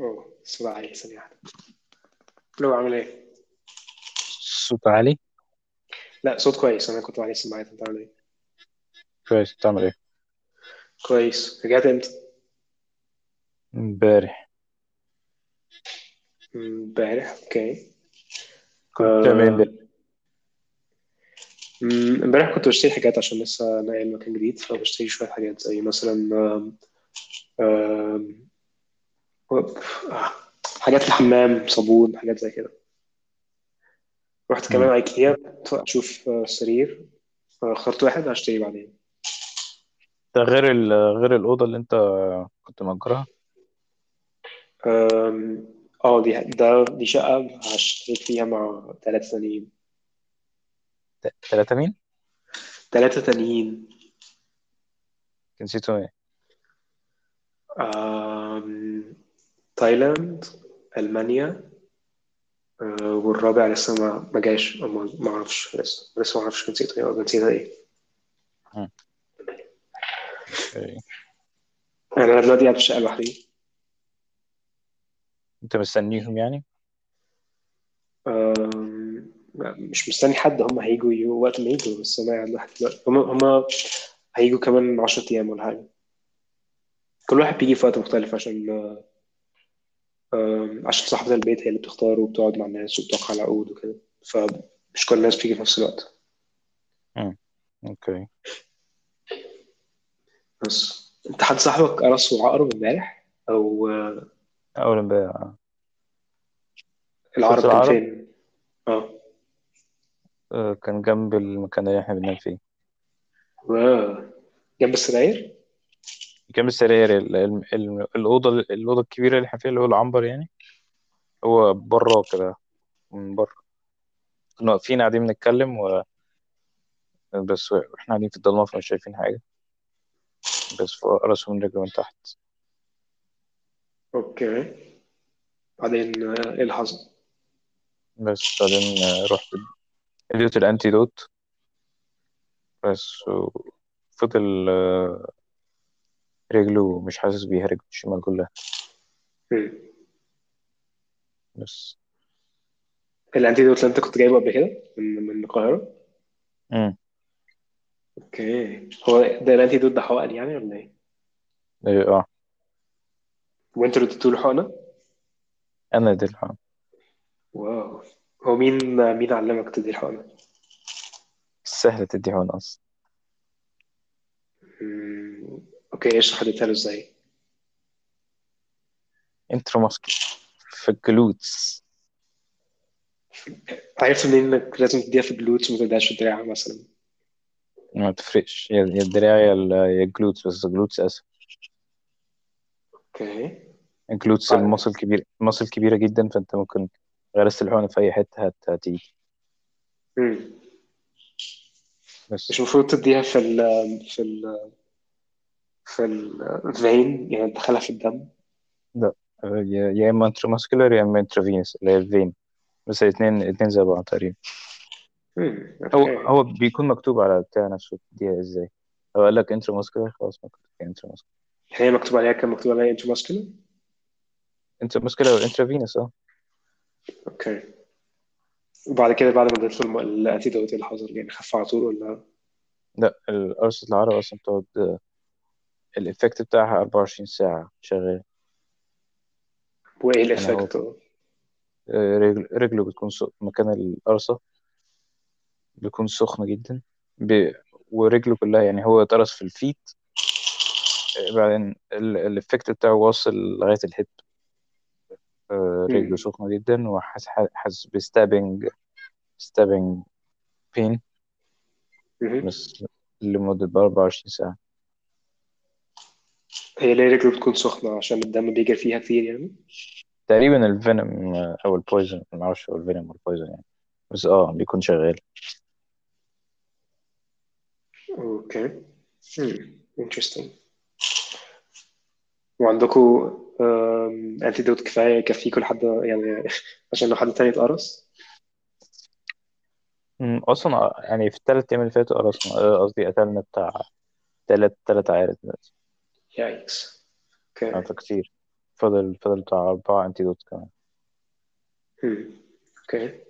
اوه الصوت عالي، ثانية واحدة. لو عامل ايه؟ الصوت عالي لا صوت كويس، انا كنت عليه السماعات. انت عامل ايه؟ كويس. بتعمل ايه كويس. رجعت امتى؟ امبارح؟ امبارح. اوكي. كنت بتعمل ايه آه، امبارح؟ امبارح كنت بشتري حاجات عشان لسه ناقل مكان جديد، فبشتري شوية حاجات زي مثلا آم، وب- آه، حاجات الحمام، صابون، حاجات زي كده. رحت كمان مم. ايكيا اشوف سرير، اخترت واحد هشتري بعدين. ده غير غير الأوضة اللي أنت كنت مأجرها. أم، دي شقة هشترك فيها مع 3 تانيين. 3 مين؟ 3 تانيين. جنسيتهم إيه؟ أم، تايلاند، ألمانيا، والرابع لسه ما جاش، أو ما اعرفش لسه ما اعرفش جنسيته ايه، أو جنسيتها ايه. مم. أوكي. انا دلوقتي قاعد في الشقة لوحدي. أنت مستنيهم يعني؟ مش مستني حد، هم هيجوا وقت ما يجوا، بس انا قاعد لوحدي دلوقتي. هم هيجوا كمان 10 ايام ولا حاجة، كل واحد بيجي في وقت مختلف عشان عشان صاحبة البيت هي اللي بتختار وبتقعد مع الناس وبتوقع العقود وكده، فمش كل الناس بتيجي في نفس الوقت. مم. أوكي. بس انت حد صاحبك قرص وعقرب امبارح؟ او أول امبارح قرص العقرب كان العرب فين؟ اه كان جنب المكان اللي إحنا بننام فيه، واو، جنب السراير. جنب السراير. الأوضة الكبيرة اللي إحنا فيها، اللي هو العنبر يعني، هو بره كده من بره. كنا واقفين قاعدين بنتكلم بس واحنا قاعدين في الضلمة، فمش شايفين حاجة، بس راسه من رجله من تحت. اوكي بعدين ايه اللي حصل؟ بس بعدين رحت اديت الانتيدوت بس، فضل رجله مش حاسس بيها، رجله الشمال كلها. مم. بس الانتيدوت اللي انت كنت جايبه قبل كده من القاهرة. امم اوكي، هو ده الانتيدوت ده حقن يعني ولا ايه؟ ايه وانتوا اللي اديتوا له حقنة؟ انا دي الحقن. واو، هو مين علمك تدي الحقنة؟ سهلة تدي هون اصلا. مم. اوكي، اشرح اديتها له ازاي؟ انتروماسكي في الجلوتس. عرفت منين انك لازم تديها في الجلوتس وما تديهاش في الدراع مثلا؟ ما تفرقش، يا الدراع يا الجلوتس، بس الجلوتس اسهل. اوكي الجلوتس بعد- المصل كبير، مصل كبيرة جدا، فانت ممكن غرست الحقنة في اي حتة هتيجي. مم. مش بس المفروض تديها في الفين، يعني تدخلها في الدم. لا، يا اما انترماسكولار يا اما انترافينس، اللي هي الفين، بس الاثنين زي بعض تقريبا. هو اوكي هو بيكون مكتوب على بتاع نفسه دي ازاي. هو قال لك انترماسكولار، خلاص مكتوب انترماسكولار. هي مكتوب عليها، كان مكتوب عليها انتو ماسكولار. انترماسكولار انترافينس. اوكي، وبعد كده بعد ما اديت له الانتيدوت ايه اللي حصل؟ يعني خف على طول ولا؟ لا، القرصة العرب اصلا بتقعد الافكت بتاعها 24 ساعة شغال وايه يعني. هو الافكت؟ رجله بتكون مكان القرصة بيكون سخن جدا، ب... ورجله كلها يعني. هو اتقرص في الفيت، بعدين الافكت بتاعه واصل لغاية الهيد. رجله مم. سخنة جدا، وحاسس بستابنج بين مم. بس لمدة 24 ساعة. هي ليه رجله بتكون سخنة؟ عشان الدم بيجري فيها كتير يعني. تقريبا الفينوم أو البويزن، معرفش هو الفينوم أو البويزن يعني، بس بيكون شغال. اوكي انترستنج. وعندكوا انتيدوت كفاية يكفيكوا لحد يعني عشان لو حد تاني اتقرص؟ أصلا يعني في ال3 أيام اللي فاتوا قرصنا، قصدي قتلنا بتاع 3 عيال دلوقتي، يايكس. اوكي فكتير. فضل بتاع 4 انتيدوت كمان. اوكي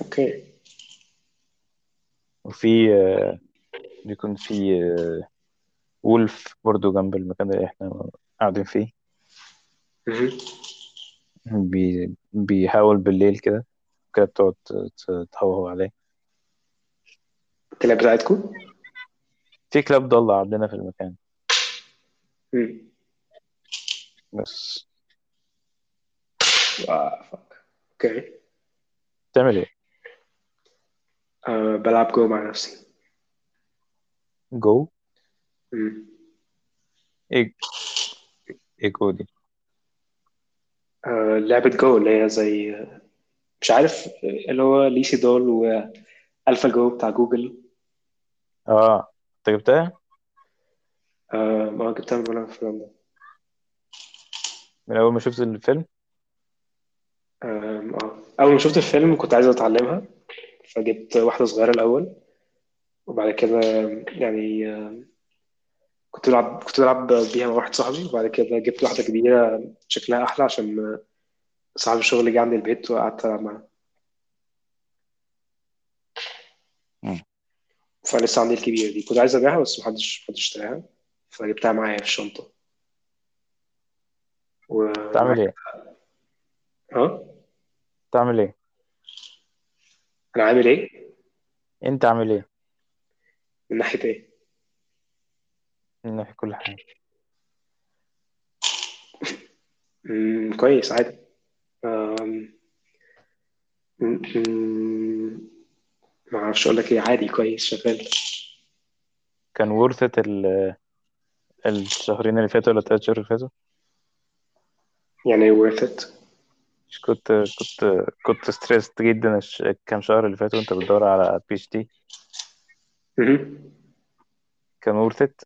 اوكي. وفي بيكون في وولف برضو جنب المكان اللي احنا قاعدين فيه، بيحاول بالليل كده بتقعد تهوهو عليه. الكلاب بتاعتكم في كلاب ضالة عندنا في المكان. بس اوكي. بتعمل ايه؟ بلعب جو مع نفسي. جو ايه جو دي؟ لعبة جو اللي هي زي مش عارف اللي هو ليسي دول والفا جو بتاع جوجل. انت جبتها؟ ما جبتها من الفيلم ده، من اول ما شفت الفيلم. اول ما شفت الفيلم كنت عايز اتعلمها، فجبت واحدة صغيرة الأول، وبعد كده يعني كنت بلعب بيها مع واحد صاحبي، وبعد كده جبت واحدة كبيرة شكلها أحلى عشان صاحب الشغل جه عندي البيت وقعدت ألعب معاه. فلسه عندي الكبيرة دي، كنت عايز أبيعها بس محدش اشتراها، فجبتها معايا في الشنطة. و تعمل إيه؟ ها؟ تعمل إيه؟ أنا عامل إيه؟ أنت عامل إيه؟ من ناحية إيه؟ من ناحية كل حاجة. كويس عادي. ما أعرفش أقول لك إيه، عادي كويس شغال. كان ورثة الشهرين اللي فاتوا ولا 3 شهور اللي فاتوا؟ يعني إيه ورثة؟ كنت ستريسد جدا كام شهر اللي فاتوا وانت بتدور على PhD. كان ورثت؟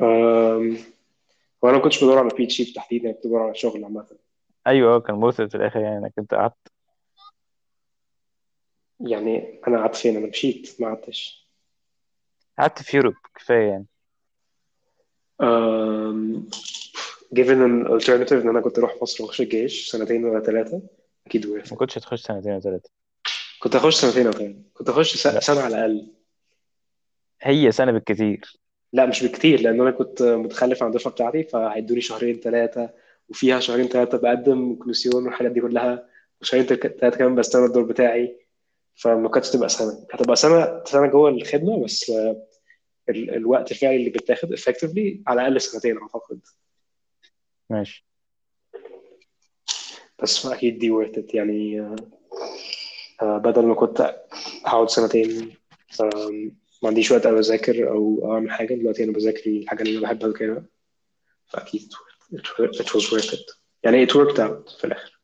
وانا ما كنتش بدور على PhD تحديدا، كنت بدور على شغل عامه. ايوه كان ورثت في الاخر يعني. انا كنت قعدت، يعني انا قعدت فين؟ انا مشيت، ما قعدتش، قعدت في يوروب كفايه يعني. given an alternative ان انا كنت اروح مصر واخش الجيش 2 أو 3 سنين اكيد وافق. ما كنتش هتخش 2 أو 3 سنين، كنت هخش 2 أو 3 سنين، كنت هخش سنه على الاقل. هي سنه بالكثير. لا مش بالكثير، لان انا كنت متخلف عن الدفعه بتاعتي، فهيدوني 2 أو 3 شهور، وفيها 2 أو 3 شهور بقدم كلوسيون والحاجات دي كلها، و2 أو 3 شهور كمان بستنى الدور بتاعي، فما كانتش تبقى سنه. هتبقى سنه جوه الخدمه، بس الوقت الفعلي اللي بتاخد effectively على الاقل 2 سنين اعتقد. ماشي بس أكيد دي ورثت يعني. بدل ما كنت هقعد 2 سنين ما عنديش وقت أو أذاكر أو أعمل حاجة، دلوقتي أنا بذاكر الحاجة اللي أنا بحبها وكده، فأكيد it was worth it يعني. it worked out في الآخر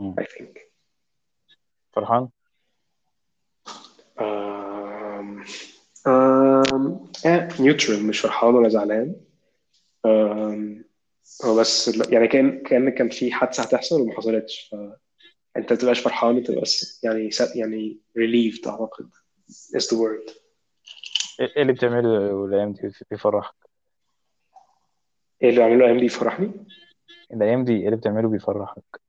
I think. فرحان؟ neutral، مش فرحان ولا زعلان. هو بس يعني كان في حادثة هتحصل وما حصلتش، فأنت بتبقاش فرحان، أنت بس يعني relieved أعتقد is the word. إيه اللي بتعمله الأيام دي بيفرحك؟ إيه اللي بعمله الأيام دي يفرحني؟ الأيام دي إيه اللي بتعمله بيفرحك؟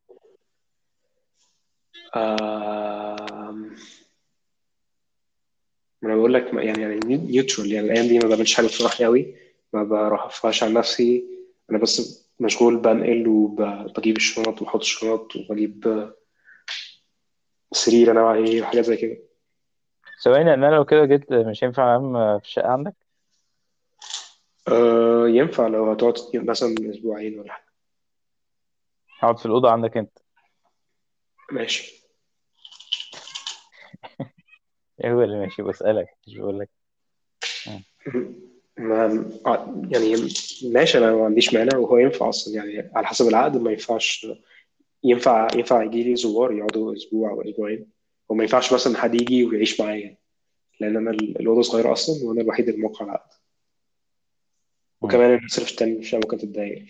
أنا بقول لك يعني neutral يعني. الأيام دي ما بعملش حاجة بتفرحني أوي، ما بروحش على نفسي، انا بس مشغول بنقل وبجيب الشنط وبحط الشنط وبجيب سرير انا عليه وحاجات زي كده. ثواني، انا لو كده جيت مش هينفع انام في الشقه عندك؟ ينفع لو هتقعد مثلا اسبوعين ولا حاجه. هقعد في الاوضه عندك انت؟ ماشي. ايه هو اللي ماشي؟ بسالك مش بقول لك. ما يعني ماشي، انا ما عنديش مانع، وهو ينفع اصلا يعني على حسب العقد. ما ينفعش ينفع يجي لي زوار يقعدوا اسبوع او اسبوعين، وما ينفعش مثلا حد يجي ويعيش معايا، لان انا الاوضه صغيره اصلا وانا الوحيد اللي موقع العقد، وكمان المصرف التاني مش ممكن تتضايق.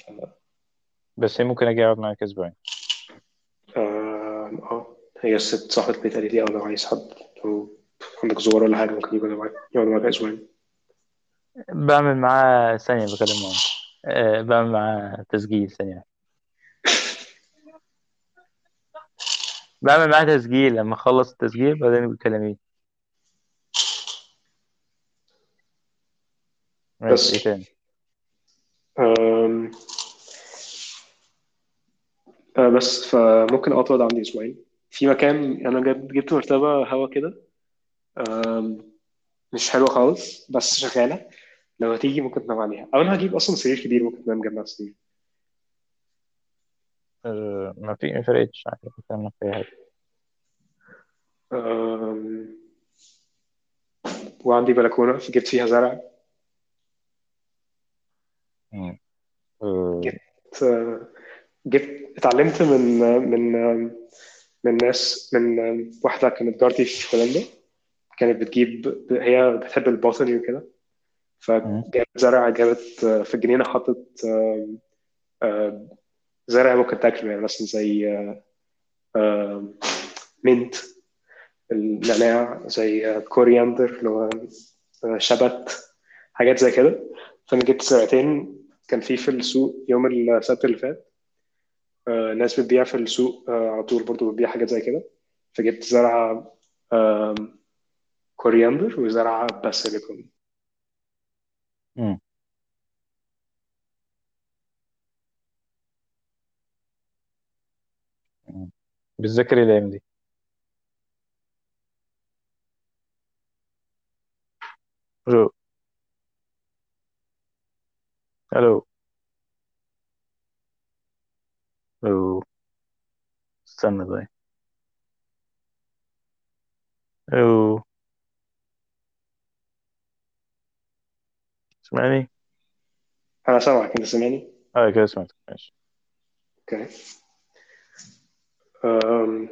بس هي ممكن اجي اقعد معاك اسبوعين. هي الست صاحبه بيتها دي، او لو عايز حد، لو عندك زوار ولا حاجه ممكن يجي يقعد معاك اسبوعين. بعمل معاه ثانية، بكلم معاه بعمل معاه تسجيل ثانية، بعمل معاه تسجيل. لما اخلص التسجيل بعدين بكلميه. ماشي، ايه بس تاني؟ أم... أه بس فممكن اطول عندي اسبوعين في مكان. انا جبت مرتبة هوا كده، أم... مش حلوة خالص بس شغالة. لو هتيجي ممكن تنام عليها، او انا هجيب اصلا سرير كبير ممكن تنام جنب السرير. ما في، ما فرقتش يعني، كنت انا فيها حاجة. أم... وعندي بلكونة جبت فيها زرع، مم. أه، جبت اتعلمت من ناس، من واحدة كانت جارتي في هولندا، كانت بتجيب، هي بتحب البوتاني وكده، مم. فجابت زرع، جابت في الجنينة حطت آم، زرع ممكن تاكله، يعني مثلا زي آم، mint، النعناع، زي كورياندر اللي هو شبت، حاجات زي كده. فأنا جبت زرعتين، كان في السوق يوم السبت اللي فات ناس بتبيع في السوق على طول برضه بتبيع حاجات زي كده. فجبت زرع آم، كورياندر وزرع باسيليكون. مم. مم. بتذاكر إيه الأيام دي؟ ألو ألو ألو، استنى بقى. ألو، اسمعني. أنا سامعك، أنت سامعني؟ كده سمعتك. ماشي. أوكي. آم،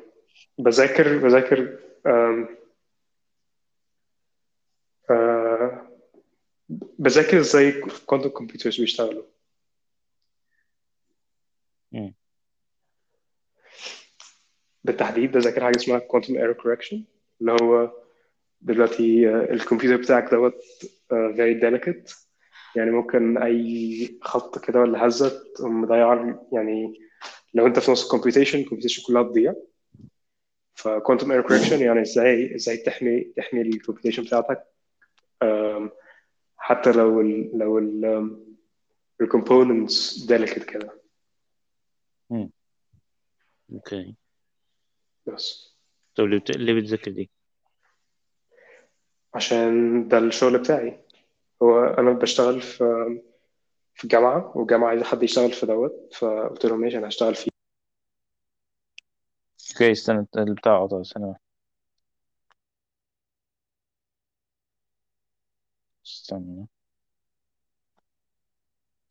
بذاكر آه، بذاكر ازاي كوانتم كمبيوترز بيشتغلوا. مم. بالتحديد بذاكر حاجة اسمها quantum error correction، اللي هو دلوقتي الكمبيوتر بتاعك دوت very delicate، يعني ممكن أي خط كده ولا هزة تقوم مضيع، يعني لو أنت في نص الكمبيوتيشن كلها تضيع. فكوانتم ايرور كوركشن يعني ازاي تحمي الكمبيوتيشن بتاعتك، آم، حتى لو ال لو الكومبوننتس delicate كده. مم. اوكي. بس طب ليه بتذاكر دي؟ عشان ده الشغل بتاعي، هو انا بشتغل في جامعة، والجامعة عايزة حد يشتغل في دوت، فقلت لهم ماشي انا هشتغل فيه. اوكي، السنة بتاع عطا سنة، استنى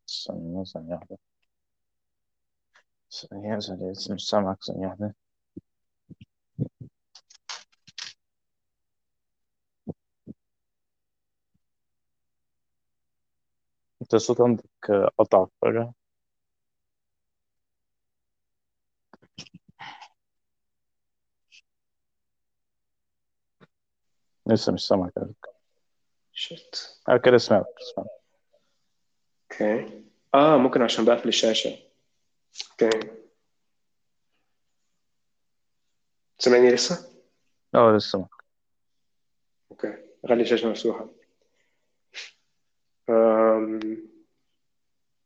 استنى ثانية واحدة، ثانية، مش سامعك. ثانية واحدة. انت الصوت عندك قطع فجأة. لسه مش سامعك على فكرة. شت كده سمعت. اوكي. ممكن عشان بقفل الشاشة. اوكي، سامعني لسه؟ لسه سامعك. اوكي، خلي الشاشة مفتوحة. آم،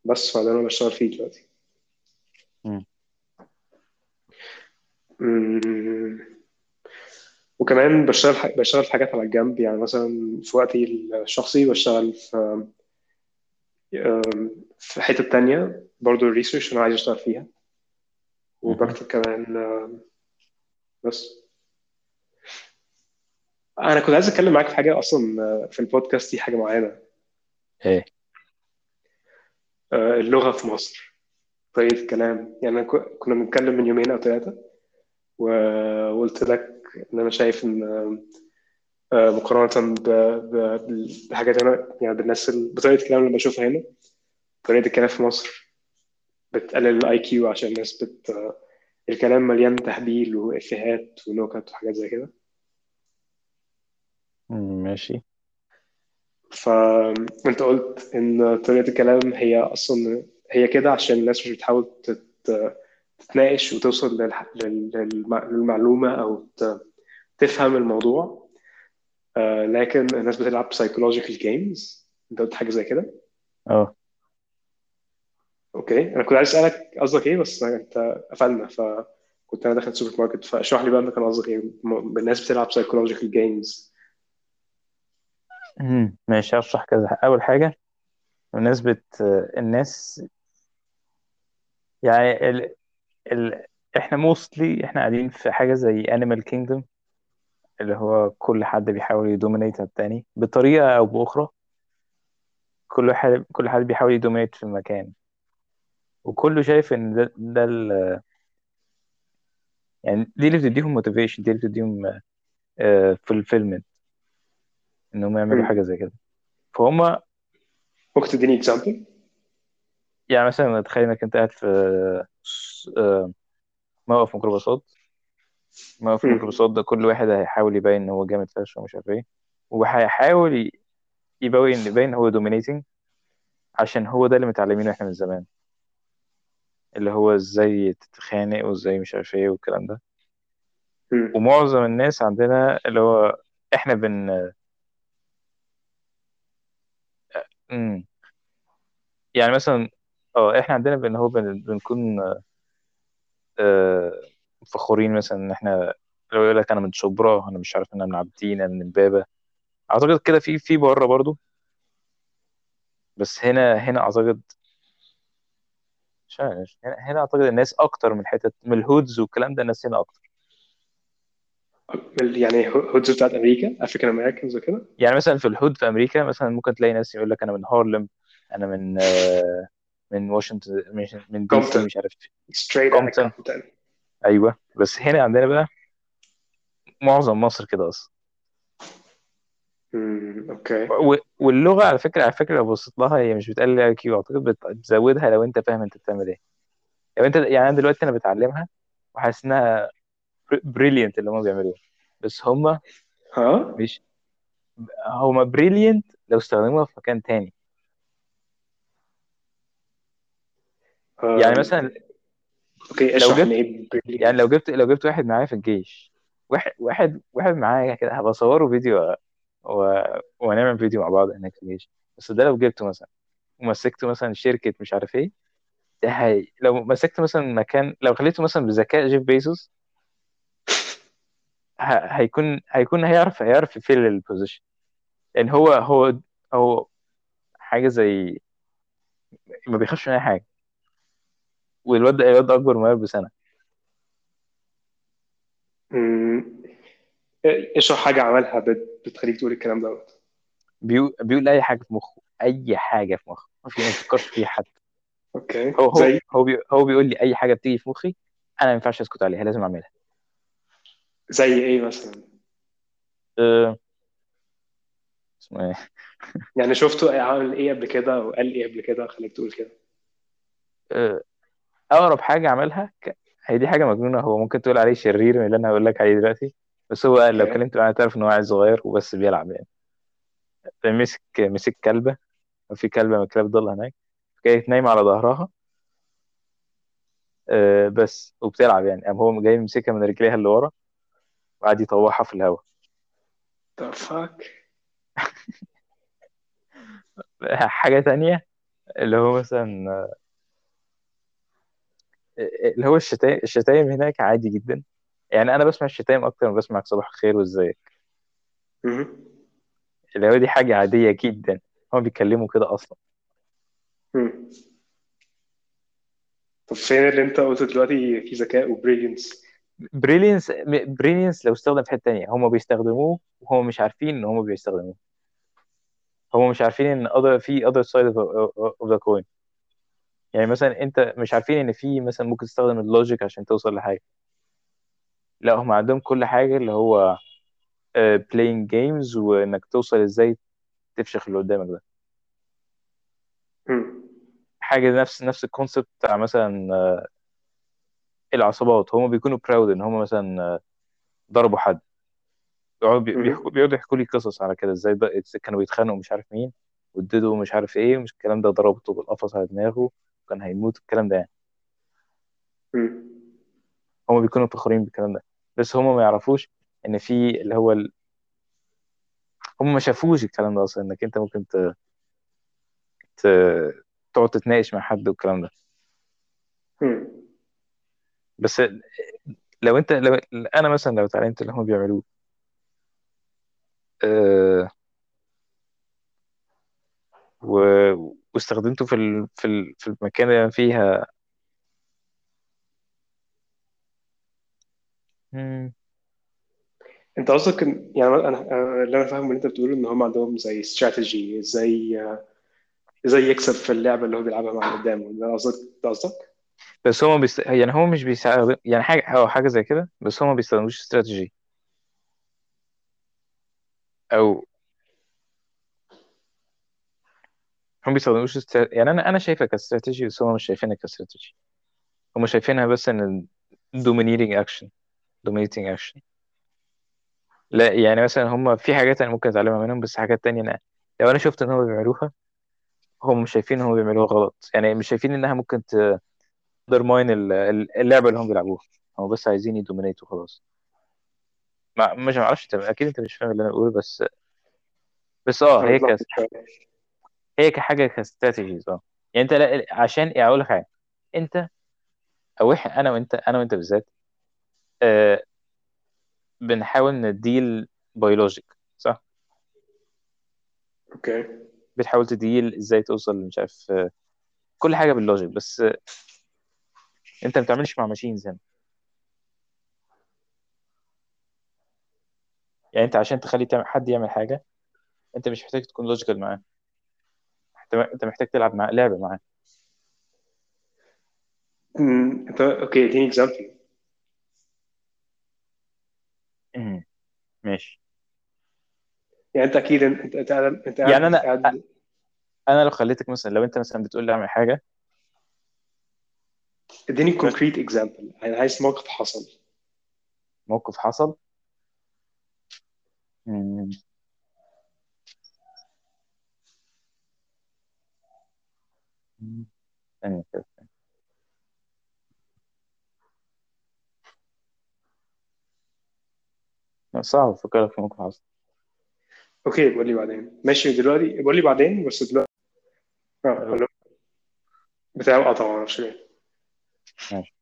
بس فده انا بشتغل فيه دلوقتي. مم. أمم، وكمان بشتغل في حاجات على الجنب، يعني مثلا في وقتي الشخصي بشتغل في حتة تانية برضو الريسيرش أنا عايز أشتغل فيها، مهم. وبكتب كمان. بس أنا كنت عايز أتكلم معاك في حاجة أصلا في البودكاست دي، حاجة معينة، ايه اللغة في مصر، طريقة الكلام. يعني أنا كنا بنتكلم من يومين أو 3، وقلت لك إن أنا شايف إن مقارنة بالحاجات هنا، يعني بالناس بطريقة الكلام اللي بشوفها هنا، طريقة الكلام في مصر بتقلل IQ، عشان الناس الكلام مليان تهبيل وإفيهات ونكت وحاجات زي كده. ماشي. فانت قلت ان طريقة الكلام هي اصلا هي كده عشان الناس مش بتحاول تتناقش وتوصل للمعلومة او تفهم الموضوع، لكن الناس بتلعب psychological games. انت قلت حاجة زي كده. اه اوكي، انا كنت عايز اسالك قصدك ايه بس انت قفلنا، فكنت انا داخل السوبر ماركت، فاشرح لي بقى انت كان قصدك ايه الناس بتلعب psychological games. ماشي، هشرح كذا. اول حاجة الناس الناس يعني ال... احنا موستلي احنا قاعدين في حاجة زي animal kingdom، اللي هو كل حد بيحاول يدومينيت التاني بطريقة أو بأخرى. كل حد بيحاول يدومينيت في المكان، وكله شايف إن ده يعني دي اللي بتديهم motivation، دي اللي بتديهم fulfillment إنهم يعملوا مم. حاجة زي كده. فهم ممكن تديني example؟ يعني مثلا تخيل إنك أنت قاعد في آه، موقف ميكروباصات. موقف مم. الميكروباصات ده كل واحد هيحاول يبين إن هو جامد فشخ ومش عارف إيه، وهيحاول يبين إن هو دومينيتنج، عشان هو ده اللي متعلمينه إحنا من زمان، اللي هو إزاي تتخانق وإزاي مش عارف إيه والكلام ده. مم. ومعظم الناس عندنا اللي هو إحنا مم. يعني مثلا إحنا عندنا بإن هو بنكون آه، فخورين مثلا إن إحنا لو يقول لك أنا من شبرا، أنا مش عارف، أنا من عابدين، أنا من إمبابة. أعتقد كده في بره برضو، بس هنا أعتقد مش عارف، هنا أعتقد الناس أكتر من حتة من الهودز والكلام ده. الناس هنا أكتر يعني هودز بتاعت امريكا، افريكان امريكانز وكده. يعني مثلا في الهود في أمريكا مثلا ممكن تلاقي ناس يقول لك أنا من هارلم، أنا من واشنطن، من دي سي، كومبتون مش عارف ستريت اوت كومبتون. كومبتون. أيوه، بس هنا عندنا بقى معظم مصر كده أصلا. اوكي واللغة على فكرة لو بصيت لها هي مش بتقلل اي كيو، أعتقد بتزودها لو أنت فاهم أنت بتعمل إيه. لو أنت يعني أنا دلوقتي أنا بتعلمها وحاسس إنها بريليانت اللي هم بيعملوه، بس هم ها مش هما بريليانت لو استخدموها في مكان تاني. يعني أم، مثلا اوكي لو اشرح جبت لي ايه يعني لو brilliant. جبت لو جبت واحد معايا في الجيش، واحد معايا كده، هبقى اصوره فيديو و... ونعمل فيديو مع بعض هناك في الجيش. بس ده لو جبته مثلا ومسكته مثلا شركة مش عارف ايه، ده لو مسكته مثلا مكان، لو خليته مثلا بذكاء جيف بيزوس، هيكون هيعرف يفيل البوزيشن، لان هو حاجة زي ما بيخافش من اي حاجة. والواد اكبر مني بسنة. أم، اشرح حاجة عملها بتخليك تقول الكلام دوت. بيقول اي حاجة في مخه، اي حاجة في مخه، ما بيفكرش فيها حتى. اوكي هو هو زي هو, بي... هو بيقول لي اي حاجة بتيجي في مخي، انا ما ينفعش اسكت عليها، لازم اعملها. ايه مثلا أه... اسمه ايه يعني شفته عمل ايه قبل كده او قال ايه قبل كده خليك تقول كده؟ أه... اغرب حاجة عملها هي دي حاجة مجنونة. هو ممكن تقول عليه شرير من اللي انا هقول لك عليه دلوقتي، بس هو لو اوكي كلمته انا تعرف ان هو عيل صغير وبس بيلعب. يعني مسك كلبة، وفي كلبة من الكلاب ضل هناك، جاية نايمة على ظهرها بس وبتلعب. يعني قام هو جاي يمسكها من رجليها اللي ورا وقعد يطوحها في الهواء. the fuck حاجة تانية اللي هو مثلا اللي هو الشتايم هناك عادي جدا. يعني أنا بسمع الشتايم أكتر ما بسمع صباح الخير وإزيك، مهم. اللي هو دي حاجة عادية جدا، هم بيتكلموا كده أصلا. مم. طب فين اللي انت قلت دلوقتي في ذكاء وبريليانس؟ بريليانس لو استخدم في حتة تانية، هم بيستخدموه وهم مش عارفين إن هم بيستخدموه. هم مش عارفين إن other side of the coin. يعني مثلا أنت مش عارفين إن في مثلا ممكن تستخدم اللوجيك عشان توصل لحاجة. لا، هم عندهم كل حاجة اللي هو playing games، وإنك توصل إزاي تفشخ اللي قدامك. ده مم. حاجة نفس الكونسبت بتاع مثلا العصابات. هما بيكونوا براود ان هما مثلا ضربوا حد، بيقعدوا يحكوا لي قصص على كده، ازاي بقى كانوا بيتخانقوا مش عارف مين، واددوا مش عارف ايه، ومش الكلام ده ضربته بالقفص على دماغه وكان هيموت، الكلام ده يعني. مم. هما بيكونوا فخورين بالكلام ده، بس هما ما يعرفوش ان في اللي هو هما ما شافوش الكلام ده اصلا، انك انت ممكن ت... تقعد تتناقش مع حد والكلام ده. مم. بس لو انت لو انا مثلا لو اتعلمت اللي هما بيعملوه، أه... و... واستخدمته في المكان اللي انا فيها. مم. انت قصدك يعني اللي انا فاهمه اللي انت بتقوله ان هم عندهم زي استراتيجي، ازاي يكسب في اللعبه اللي هو بيلعبها مع اللي قدامه. ده قصدك؟ بس هما يعني هو مش بيستخدم يعني حاجة زي كده، بس هما ما بيستخدموش استراتيجي، او هم بيستخدموش يعني انا شايفها كاستراتيجي، بس هما مش شايفينها كاستراتيجي، هما شايفينها بس ان dominating action dominating action. لا يعني مثلا هم في حاجات انا ممكن اتعلمها منهم، بس حاجات تانية انا لو انا شفت ان هم بيعملوها، هم مش شايفين ان هم بيعملوها غلط، يعني مش شايفين انها ممكن تدرماين اللعبة اللي هم بيلعبوها، هم بس عايزين يدومينيتوا خلاص. مش معرفش، اكيد انت مش فاهم اللي انا بقوله، بس انا هي اتلخبط شويه. هي كحاجة كاستراتيجيز. يعني انت لا... عشان إيه؟ اقول لك حاجة، انت او احنا، انا وانت بالذات، آه... بنحاول نديل بيولوجيك، صح؟ اوكي. بتحاول تديل ازاي توصل مش عارف، كل حاجة باللوجيك، بس انت ما بتعملش مع ماشينز هنا. يعني انت عشان تخلي حد يعمل حاجة، انت مش محتاج تكون لوجيكال معاه، انت محتاج تلعب مع لعبة معاه. انت اوكي، اديني اكزامبل. مم. ماشي. يعني انت اكيد انت يعني قاعد انا قاعد انا لو خليتك مثلا، لو انت مثلا بتقول لي اعمل حاجة، اديني بس كونكريت اكزامبل، يعني عايز موقف حصل. موقف حصل. مم. ثانية كده. لا، صعب افكرك في موقف حصل. اوكي، بقول لي بعدين. ماشي، دلوقتي بقول لي بعدين، بس دلوقتي ألو. بتاعه قطع، معرفش ليه. ماشي.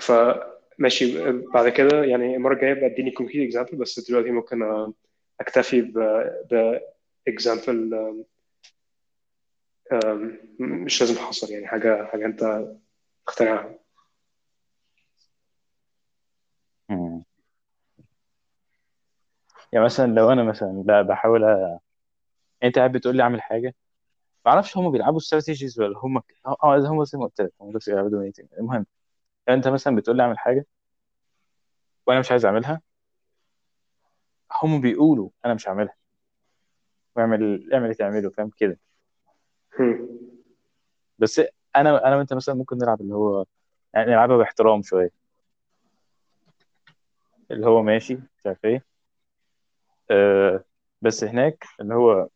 فماشي، بعد كده يعني المره الجايه بقى اديني كونكريت اكزامبل، بس دلوقتي ممكن اكتفي ب اكزامبل، مش لازم حصل، يعني حاجه انت تخترعها. مم. يعني مثلا لو انا مثلا بحاول انت قاعد بتقول لي اعمل حاجة، ما اعرفش هم بيلعبوا استراتيجيز ولا هم اذا هم زي ما قلت لك هم بس بيلعبوا دومينيتنج. المهم لو انت مثلا بتقول لي اعمل حاجة وانا مش عايز اعملها، هم بيقولوا انا مش هعملها، واعمل اعمل اللي تعمله، فاهم كده؟ هم. بس انا وانت مثلا ممكن نلعب اللي هو يعني نلعبها باحترام شوية، اللي هو ماشي مش عارف ايه. أه بس هناك اللي هو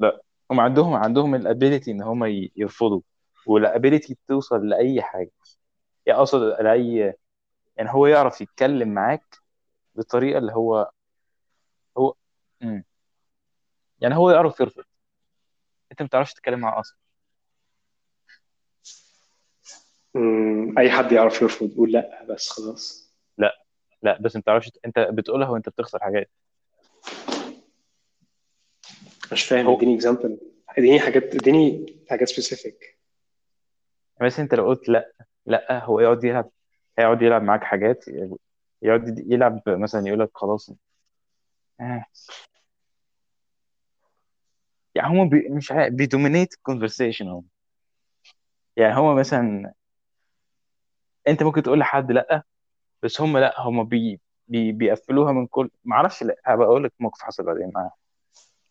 لا، هم عندهم الابيليتي ان هم يرفضوا، والابيليتي توصل لاي حاجه، يعني اقصد لاي، يعني هو يعرف يتكلم معاك بطريقه اللي هو مم. يعني هو يعرف يرفض، انت ما بتعرفش تتكلم معاه اصلا. اي حد يعرف يرفض يقول لا، بس خلاص. لا لا، بس ما بتعرفش، انت بتقولها وانت بتخسر حاجات. مش فاهم، هو اديني اكزامبل، اديني حاجات سبيسيفيك. بس انت لو قلت لا لا، هو هيقعد يلعب معاك حاجات، يقعد يلعب مثلا، يقول لك خلاص. آه. يعني هم مش عارف، بيدومينيت الكونفرسيشن. هم يعني هم مثلا انت ممكن تقول لحد لا، بس هم لا، هم بيقفلوها من كل، ما اعرفش. لا، هبقى اقول لك موقف حصل بعدين معايا،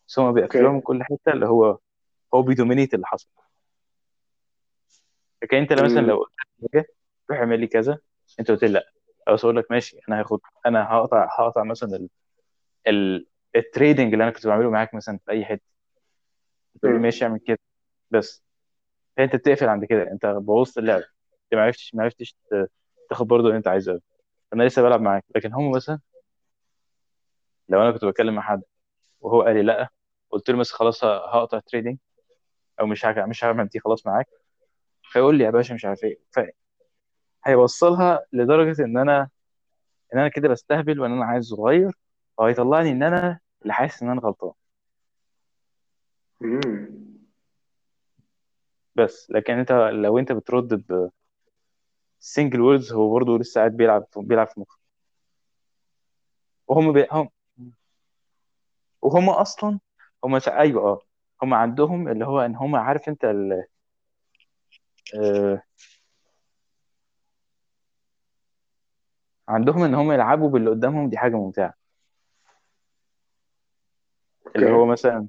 بس هم بيقفلوها من اوكي. كل حته، اللي هو بيدومينيت اللي حصل. لكن انت لو مثلا لو قلت لك حاجه، روح اعمل لي كذا، انت قلت لي لا، خلاص اقول لك ماشي، انا هقطع مثلا التريدنج اللي انا كنت بعمله معاك مثلا في اي حته، بتقول ماشي اعمل كده، بس انت بتقفل عند كده، انت بوظت اللعبه، انت ما عرفتش تاخد برضه اللي انت عايزه. انا لسه بلعب معاك، لكن هم مثلا لو انا كنت بتكلم مع حد وهو قال لي لا، قلت له بس خلاص هقطع التريدنج او مش هعمل دي خلاص معاك، فيقول لي يا باشا مش عارف ايه، هيوصلها لدرجه ان انا كده بستهبل، وان انا عايز صغير، وهيطلعني ان انا اللي حاسس ان انا غلطان بس. لكن انت لو انت بترد بسنجل ووردز، هو برضه لسه قاعد بيلعب في مخه، وهم وهم اصلا هم ايوه هم عندهم اللي هو ان هم عارف انت عندهم ان هم يلعبوا باللي قدامهم، دي حاجه ممتعه. اللي اوكي. هو مثلا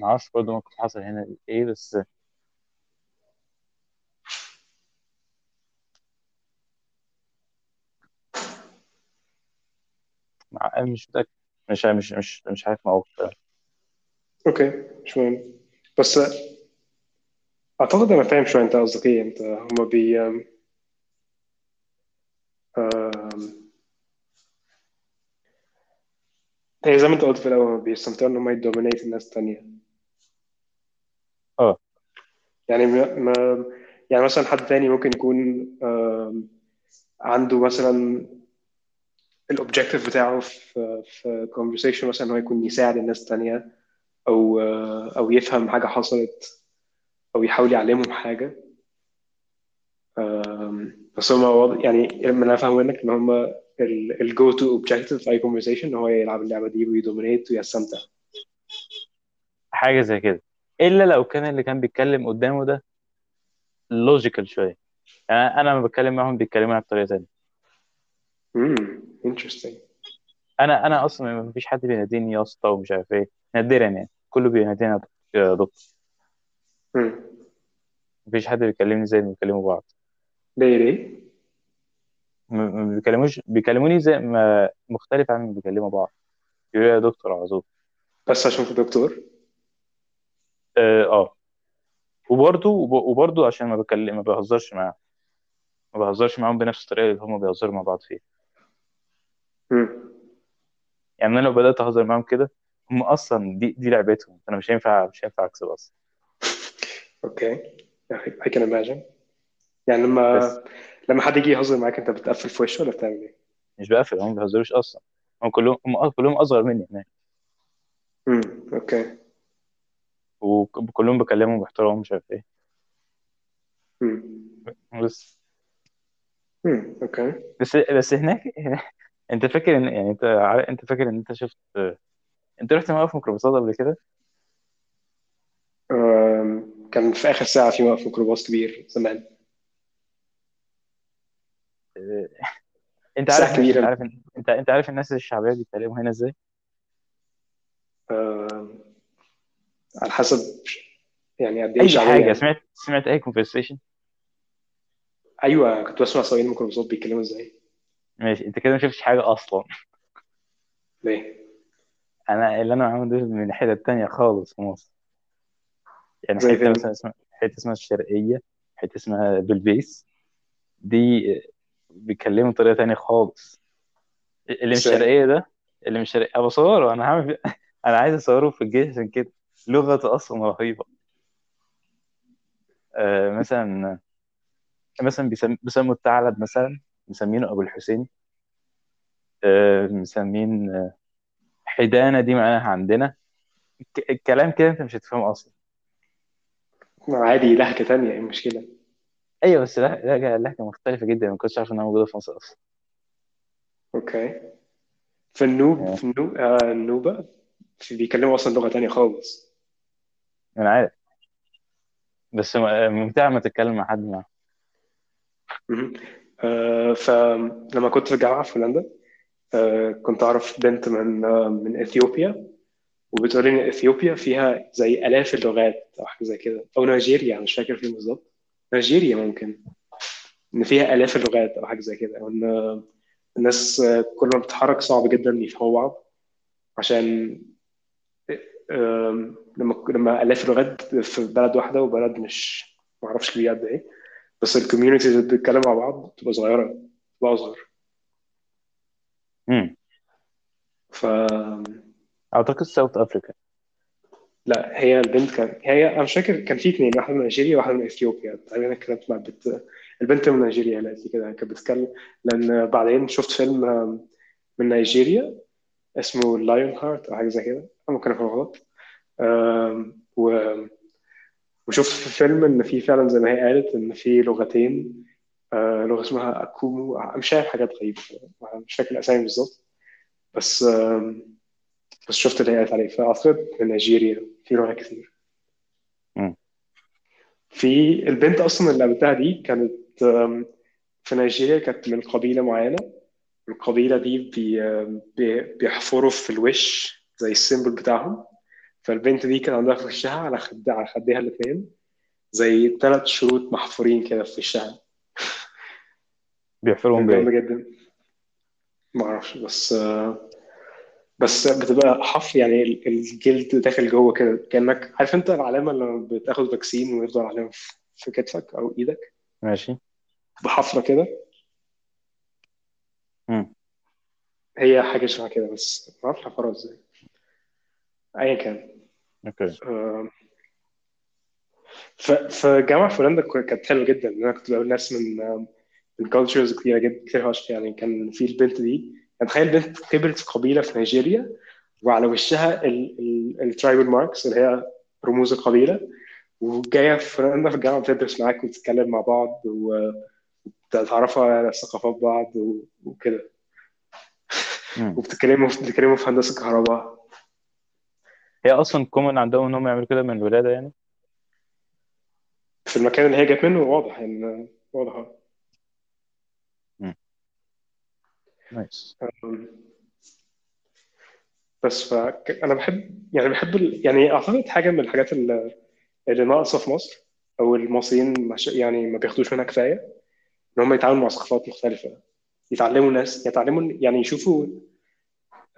ما اعرفش برضه ممكن حصل هنا ايه، بس مش متاكد، مش عارف ما هو. مش مهم، بس اعتقد انا فاهم شويه انت قصدك ايه. انت هما بي آم، آم، يعني زي ما انت قلت في الاول، هما بيستمتعوا ان هم يدومينيت الناس التانية. اه يعني يعني مثلا حد تاني ممكن يكون عنده مثلا الاوبجيكتيف بتاعه في conversation، مثلا ان هو يكون يساعد الناس التانية، او يفهم حاجه حصلت، او يحاول يعلمهم حاجه. بس هم يعني لما انا فاهم منك ان هم الجو تو اوبجيكتيف في اي كونفرسيشن هو يلعب اللعبه دي ويدومينيت ويستمتع. حاجه زي كده، الا لو كان اللي كان بيتكلم قدامه ده لوجيكال شويه. يعني انا لما بتكلم معاهم بيتكلموا بطريقه تانية. interesting. انا اصلا ما فيش حد بيناديني يا اسطى ومش عارف ايه، نادرا يعني، كله بيناديني يا دكتور، امم ما فيش حد بيكلمني زي ما بيكلموا بعض. ليه ما بيكلموش، بيكلموني زي ما مختلف عن ما بيكلموا بعض، يقول لي يا دكتور عزوز. بس عشان في دكتور. اه آه. وبرضه عشان ما بهزرش معاهم، بنفس الطريقه اللي هم بيهزروا مع بعض فيها. امم يعني انا لو بدات اهزر معاهم كده، هم اصلا دي لعبتهم، انا مش هينفع اكسب اصلا. اوكي I can imagine. يعني بس لما حد يجي يهزر معاك، انت بتقفل في وشه ولا بتعمل ايه؟ مش بقفل، هم ما بيهزروش اصلا، هم كلهم اصغر مني هناك، اوكي. وكلهم بكلمهم باحترام مش عارف ايه. امم بس اوكي. بس هناك انت فاكر ان يعني انت فاكر ان انت شفت، انت رحت موقف ميكروباصات قبل كده؟ كان في اخر ساعه في موقف ميكروباص كبير زمان، آه، انت ساعه عارف الناس كبيره. انت عارف الناس الشعبيه بيتكلموا هنا ازاي؟ آم، على حسب يعني قد ايه اي حاجه، شعبيه. سمعت اي كونفرسيشن؟ ايوه، كنت بسمع سواقين الميكروباصات بيتكلموا ازاي. ماشي، انت كده ما شفتش حاجه اصلا. ليه؟ انا اللي انا عامل ده من الحته التانيه خالص في مصر، يعني زي حته مثلا فين؟ حته اسمها الشرقيه، حته اسمها بلبيس، دي بيتكلموا بطريقه تانية خالص. اللي مش ازاي؟ شرقيه ده، اللي مش شرقيه أنا بصوره، انا هعمل انا عايز اصوره في الجيش عشان كده، لغته اصلا رهيبه. مثلا بيسموا الثعلب، مثلا مسمينه ابو الحسين، مسمين حيدانه، دي معناها عندنا الكلام كده، انت مش هتفهمه اصلا. عادي، لهجه تانية، ايه المشكله؟ ايوه، بس لهجه مختلفه جدا، ما كنتش عارف انها موجوده في مصر اصلا. اوكي. في النوب يعني في النوب النوبه بيتكلموا اصلا لغه تانية خالص. انا عارف، بس ممتع ما تتكلم مع حد معاه. مهم. فلما كنت في الجامعه في هولندا، كنت أعرف بنت من إثيوبيا، وبتقول لي إن إثيوبيا فيها زي آلاف اللغات أو حاجة زي كده، أو نيجيريا، مش فاكر فين بالظبط، نيجيريا ممكن إن فيها آلاف اللغات أو حاجة زي كده، أو إن الناس كل ما بتتحرك صعب جدا يفهموا بعض، عشان لما الاف لغات في بلد واحده، وبلد مش معرفش كبير قد ايه، بس الكوميونيتيز اللي بتتكلم مع بعض بتبقى صغيره، بتبقى اصغر. امم ف اعتقد ساوث افريكا. لا هي البنت كان هي انا مش فاكر، كان في اثنين، واحده من نيجيريا وواحده من اثيوبيا. انا اتكلمت مع البنت من نيجيريا اللي قالت لي كده، كانت بتتكلم، لان بعدين شفت فيلم من نيجيريا اسمه لايون هارت او حاجه زي كده، ممكن اكون غلط. وشفت في فيلم ان في فعلا زي ما هي قالت ان في لغتين، لغه اسمها اكومو، مش فاهم، حاجات غريبه مش فاكر الاسامي بالظبط، بس بس شفت اللي هي قالت عليه. فاعتقد من نيجيريا في لغه كتير. في البنت اصلا اللي قابلتها دي كانت في نيجيريا، كانت من قبيله معينه، القبيله دي بيحفروا في الوش زي السيمبل بتاعهم. فالبنت دي كان عندها في وشها على خدها، على خديها الاثنين زي 3 شروط محفورين كده في وشها. بيحفرهم بايه؟ جدا ما اعرفش، بس بتبقى حفر، يعني الجلد داخل جوه كده، كانك عارف انت العلامه لما بتاخد فاكسين ويفضل علامه في كتفك او ايدك، ماشي، بحفره كده. امم هي حاجه شبه كده، بس ما اعرفش حفرها ازاي، ايا كان. اوكي. فجامعه فنلندا كانت حلوه جدا، انا كنت بقابل ناس من كالتشرز كتيره جدا، كتير هاش يعني. كان في البنت دي، تخيل بنت كبرت في قبيله في نيجيريا وعلى وشها الترايبل ماركس اللي هي رموز القبيله، وجايه في فنلندا في الجامعه بتدرس معاك وتتكلم مع بعض وتتعرفوا على ثقافات بعض وكده، وبتتكلموا في هندسه كهرباء. هي اصلا كومن عندهم ان هم يعملوا كده من الولاده، يعني في المكان اللي هي جت منه واضح، يعني واضح. نايس. بس انا بحب، يعني يعني اعتقد حاجه من الحاجات اللي ناقصه في مصر، او المصريين يعني ما بياخدوش منها كفايه، ان هم يتعاملوا مع ثقافات مختلفه، يتعلموا يعني يشوفوا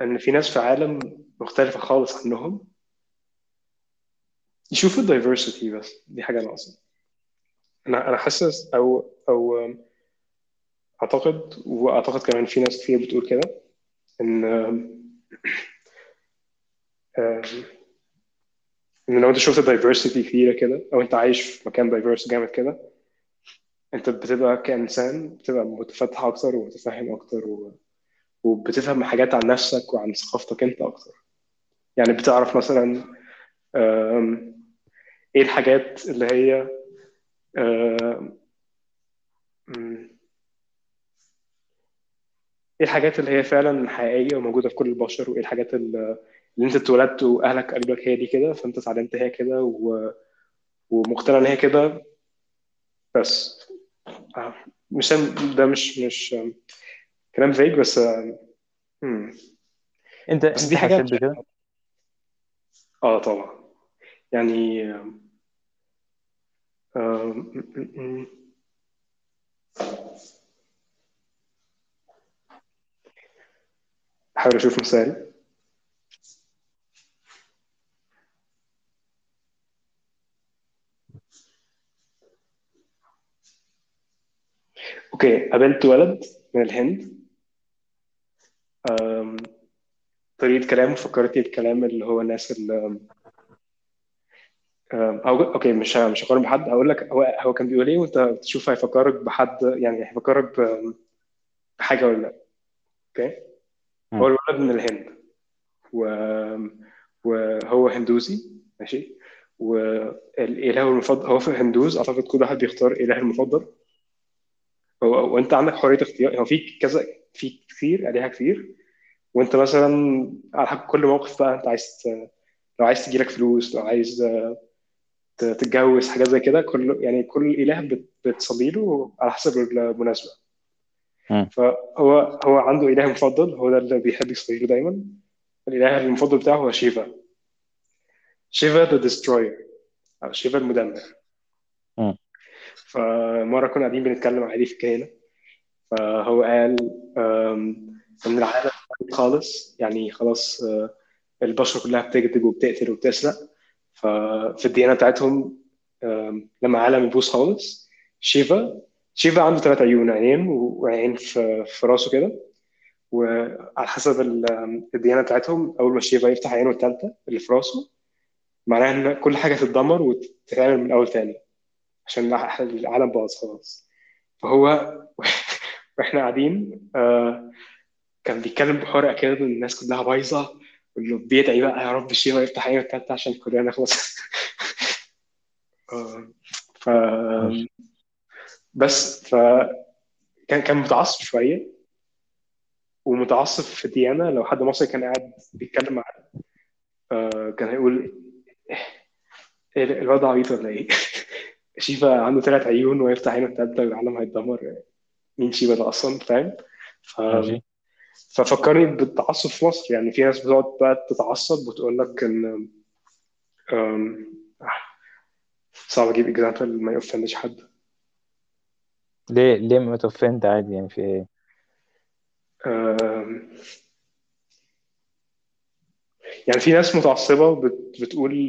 ان في ناس في عالم مختلفه خالص عنهم، يشوفوا الدايفرسيتي. بس دي حاجه ناقصه، انا حاسس، او اعتقد، واعتقد كمان في ناس كتير بتقول كده، ان لو انت شفت الدايفرسيتي كتيره كده، او انت عايش في مكان دايفرس جامد كده، انت بتبقى كإنسان بتبقى متفتح اكتر ومتفهم اكتر، وبتفهم حاجات عن نفسك وعن ثقافتك انت اكتر. يعني بتعرف مثلا ايه الحاجات اللي هي ايه الحاجات اللي هي فعلا حقيقيه وموجوده في كل البشر، وايه الحاجات اللي انت اتولدت واهلك قالوا لك هي دي كده، فانت اتعلمت هي كده ومقتنع ان هي كده. بس مش ده مش كلام فيك، بس بس انت دي حاجه حسيت بكده؟ طبعا يعني احاول اشوف مثال. اوكي، قابلت ولد من الهند، أم، طريقة كلامه فكرتني بكلام اللي هو الناس اللي اوكي، مش هقارن بحد، هقول لك هو كان بيقول ايه، وانت تشوف هيفكرك بحد، يعني هيفكرك بحاجه ولا لا. اوكي، هو الولد من الهند وهو هندوسي، ماشي، والاله المفضل هو في الهندوز، اعتقد كل واحد بيختار اله المفضل، وانت عندك حريه اختيار. هو في كذا، في كتير عليها كتير، وانت مثلا على حسب كل موقف بقى، انت عايز، لو عايز تجيلك فلوس، لو عايز تتجوز، حاجات زي كده، كل اله بتصلي له على حسب المناسبه. مم. فهو عنده اله مفضل، هو ده اللي بيحب يصلي له دايما. الاله المفضل بتاعه هو شيفا ذا ديستروير، او شيفا المدمر. فمره كنا قاعدين بنتكلم عادي في الكهنه، فهو قال ان العالم اتغير خالص، يعني خلاص البشر كلها بتكذب وبتقتل وبتسرق. ففي الديانة بتاعتهم لما العالم يبوظ خالص، شيفا عنده 3 عيون، عينين وعين في راسه كده، وعلى حسب الديانة بتاعتهم أول ما شيفا يفتح عينه التالتة اللي في راسه معناها إن كل حاجة تتدمر وتتعمل من أول تاني عشان العالم باظ خلاص. فهو وإحنا قاعدين كان بيتكلم بحرقة كده، الناس كلها بايظة، واللي بيدعي بقى يا رب شيفا يفتح عينه التالتة عشان كوريانا خلاص. ف بس كان متعصب شوية، ومتعصب في ديانا. لو حد مصري كان قاعد بيتكلم معاه كان هيقول إيه الوضع عبيط ولا إيه؟ شيفا عنده 3 عيون ويفتح عينه التالتة والعالم هيتدمر، مين شيفا ده أصلا؟ فاهم؟ ففكرني بالتعصب في مصر. يعني في ناس بتقعد بقى تتعصب وتقول لك إن صعب أجيب إكزامبل ما يوفندش حد. ليه ما توفنت عادي يعني في ايه؟ آم، يعني في ناس متعصبة بتقول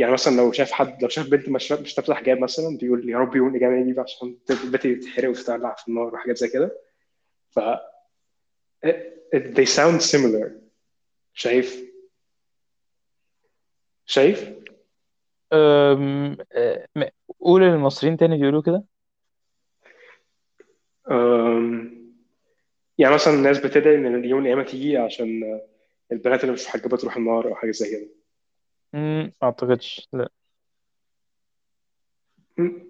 يعني مثلا لو شاف بنت مش لابسة حجاب مثلا بيقول يا رب يكون الجامعة دي عشان بنتي تتحرق وتتولع في النار وحاجات زي كده. ف they sound similar. شايف؟ شايف؟ قول المصريين تاني بيقولوا كده. يعني مثلا الناس بتدعي ان اليوم القيامة تيجي عشان البنات اللي مش محجبة تروح النار او حاجة زي كده. اعتقدش. لا مم،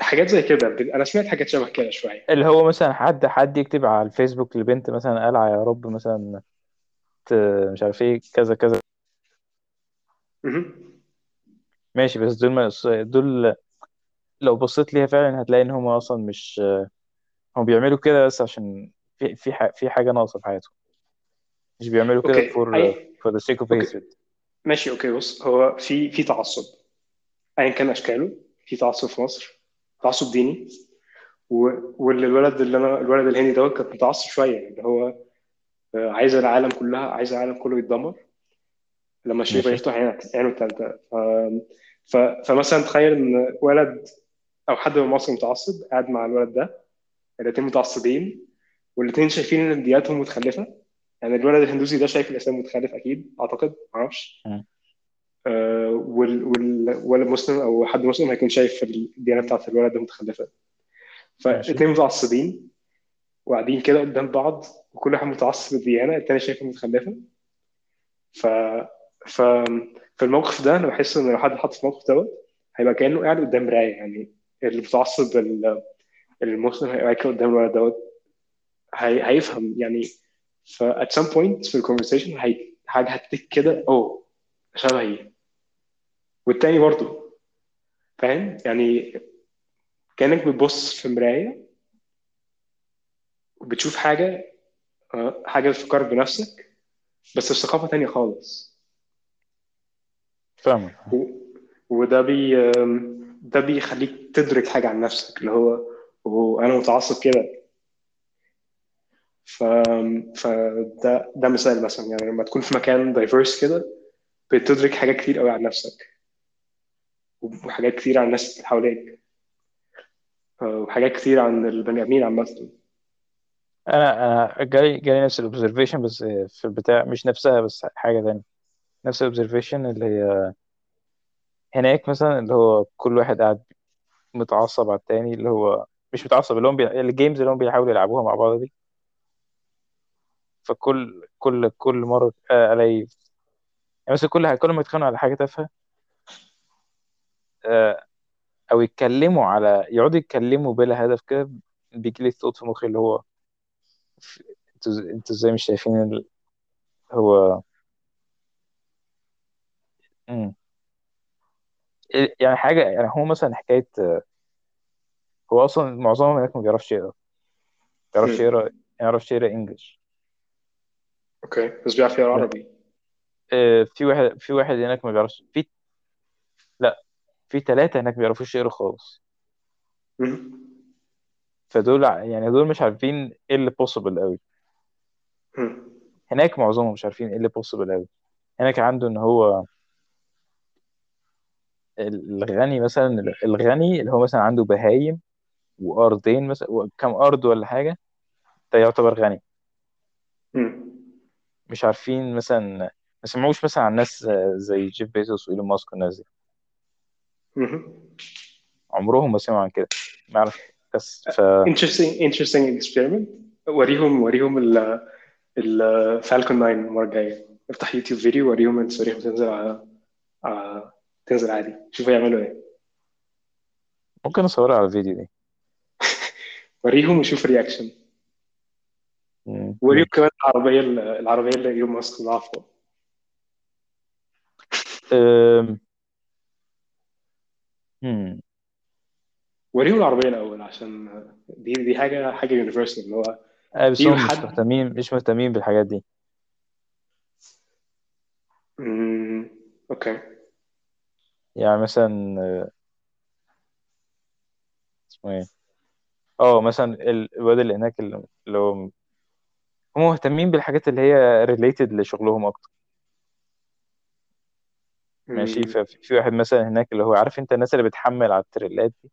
حاجات زي كده. انا سمعت حاجات شبه كده شوية. اللي هو مثلا حد يكتب على الفيسبوك لبنت مثلا قال يا رب مثلا مش عارف ايه كذا كذا، مهم. ماشي، بس دول لو بصيت ليها فعلا هتلاقي ان هم اصلا مش هم بيعملوا كده، بس عشان في حاجه ناقصه في حياتهم، مش بيعملوا كده اوكي اي for the sake of اوكي hatred. ماشي اوكي. بص، هو في تعصب ايا كان اشكاله. في تعصب في مصر، تعصب ديني، والولد الهندي دوت كان متعصب شويه، اللي هو عايز العالم كلها، عايز العالم كله يتدمر لما شيبة ماشي. يفتح عينه التالتة. فمثلا تخيل ان ولد او حد من مصر متعصب قاعد مع الولد ده، الاتنين متعصبين والاتنين شايفين ان ديانتهم متخلفة. يعني الولد الهندوسي ده شايف الاسلام متخلف اكيد، اعتقد، معرفش. مم. والمسلم او حد مسلم هيكون شايف الديانة بتاعت الولد ده متخلفة. ماشي فالاتنين متعصبين وقاعدين كده قدام بعض، وكل واحد متعصب بالديانة التاني شايفها متخلفة. ف ف في الموقف ده انا بحس ان لو حد اتحط في الموقف دوت هيبقى كانه قاعد قدام مرايه. يعني اللي بيتعصب المسلم هيبقى قاعد قدام الولد دوت، هيفهم. يعني ف at some point في الكونفرسيشن حاجه هتتك كده، او شبهي، والتاني برضه فاهم. يعني كانك بتبص في مرايه وبتشوف حاجه بتفكر بنفسك بس في ثقافه تانيه خالص. فاهمك. و- وده ده بيخليك تدرك حاجة عن نفسك، اللي هو أنا متعصب كده. ف... فده مثال مثلا. يعني لما تكون في مكان diverse كده بتدرك حاجات كتير قوي عن نفسك، وحاجات كتير عن الناس اللي حواليك، وحاجات كتير عن البني آدمين عامة. انا جالي نفس الاوبزرفيشن، بس في البتاع مش نفسها، بس حاجة تانية. نفس الاوبزرفيشن اللي هي هناك مثلا، اللي هو كل واحد قاعد متعصب على التاني، اللي هو مش متعصب، اللي هم الجيمز اللي هم بيحاولوا يلعبوها مع بعض دي. فكل مرة ألاقي يعني مثلا كل ما يتخانقوا على حاجة تافهة آه، أو يقعدوا يتكلموا بلا هدف كده، بيجيلي الثوت في مخي اللي هو انتوا ازاي مش شايفين هو مم. يعني حاجة، يعني هو مثلا حكاية هو أصلا معظمهم هناك ما بيعرفش يقرأ، يعرفش مم. يقرأ ما يعرفش يقرأ إنجلش. اوكي، بس بيعرف يقرا عربي. في واحد هناك ما بيعرفش، في لا في 3 هناك ما بيعرفوش يقرأ خالص. مم. فدول يعني دول مش عارفين ايه اللي possible قوي هناك، معظمهم مش عارفين ايه اللي possible قوي هناك. عنده ان هو الغني مثلا، الغني اللي هو مثلا عنده بهايم وارضين مثلا وكم ارض ولا حاجه، ده يعتبر غني. مش عارفين مثلا، ما سمعوش مثلا عن ناس زي جيف بيزوس وإيلون ماسك والناس دي، عمرهم ما سمعوا عن كده، ما اعرف. بس interesting experiment. وريهم ال Falcon 9 المره الجايه، افتح يوتيوب فيديو وريهم الصورة بتنزل على تنزل عادي، شوفوا يعملوا ايه. ممكن اصورها على الفيديو دي وريهم وشوف رياكشن. وريهم كمان العربيه اللي إيلون ماسك ضعفها. وريهم العربيه الاول، عشان دي حاجه يونيفرسال، اللي هو مش مهتمين بالحاجات دي. اوكي، يعني مثلا اسمه ايه، مثلا الواد اللي هناك اللي هم مهتمين بالحاجات اللي هي related لشغلهم اكتر. ماشي. في واحد مثلا هناك اللي هو، عارف انت الناس اللي بتحمل على التريلات دي،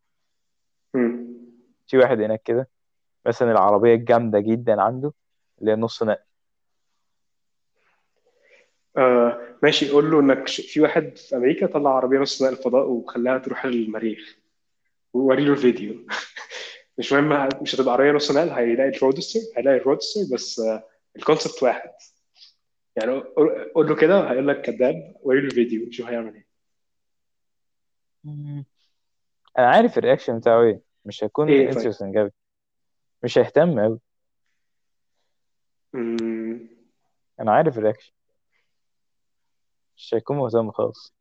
في واحد هناك كده مثلا العربية الجامدة جدا عنده اللي هي نص نقل. ماشي، قول له انك في واحد في امريكا طلع عربيه نص نقل الفضاء وخلاها تروح للمريخ، ووري له الفيديو. مش مهم، مش هتبقى عربيه نص نقل، هيلاقي الرودستر، بس الكونسبت واحد. يعني قول له كده، هيقول لك كذاب. وري له الفيديو، شوف هيعمل ايه. انا عارف الرياكشن بتاعه ايه، مش هيكون انترستنج قوي، مش هيهتم قوي. انا عارف الرياكشن، مش هيكون مهتم خالص.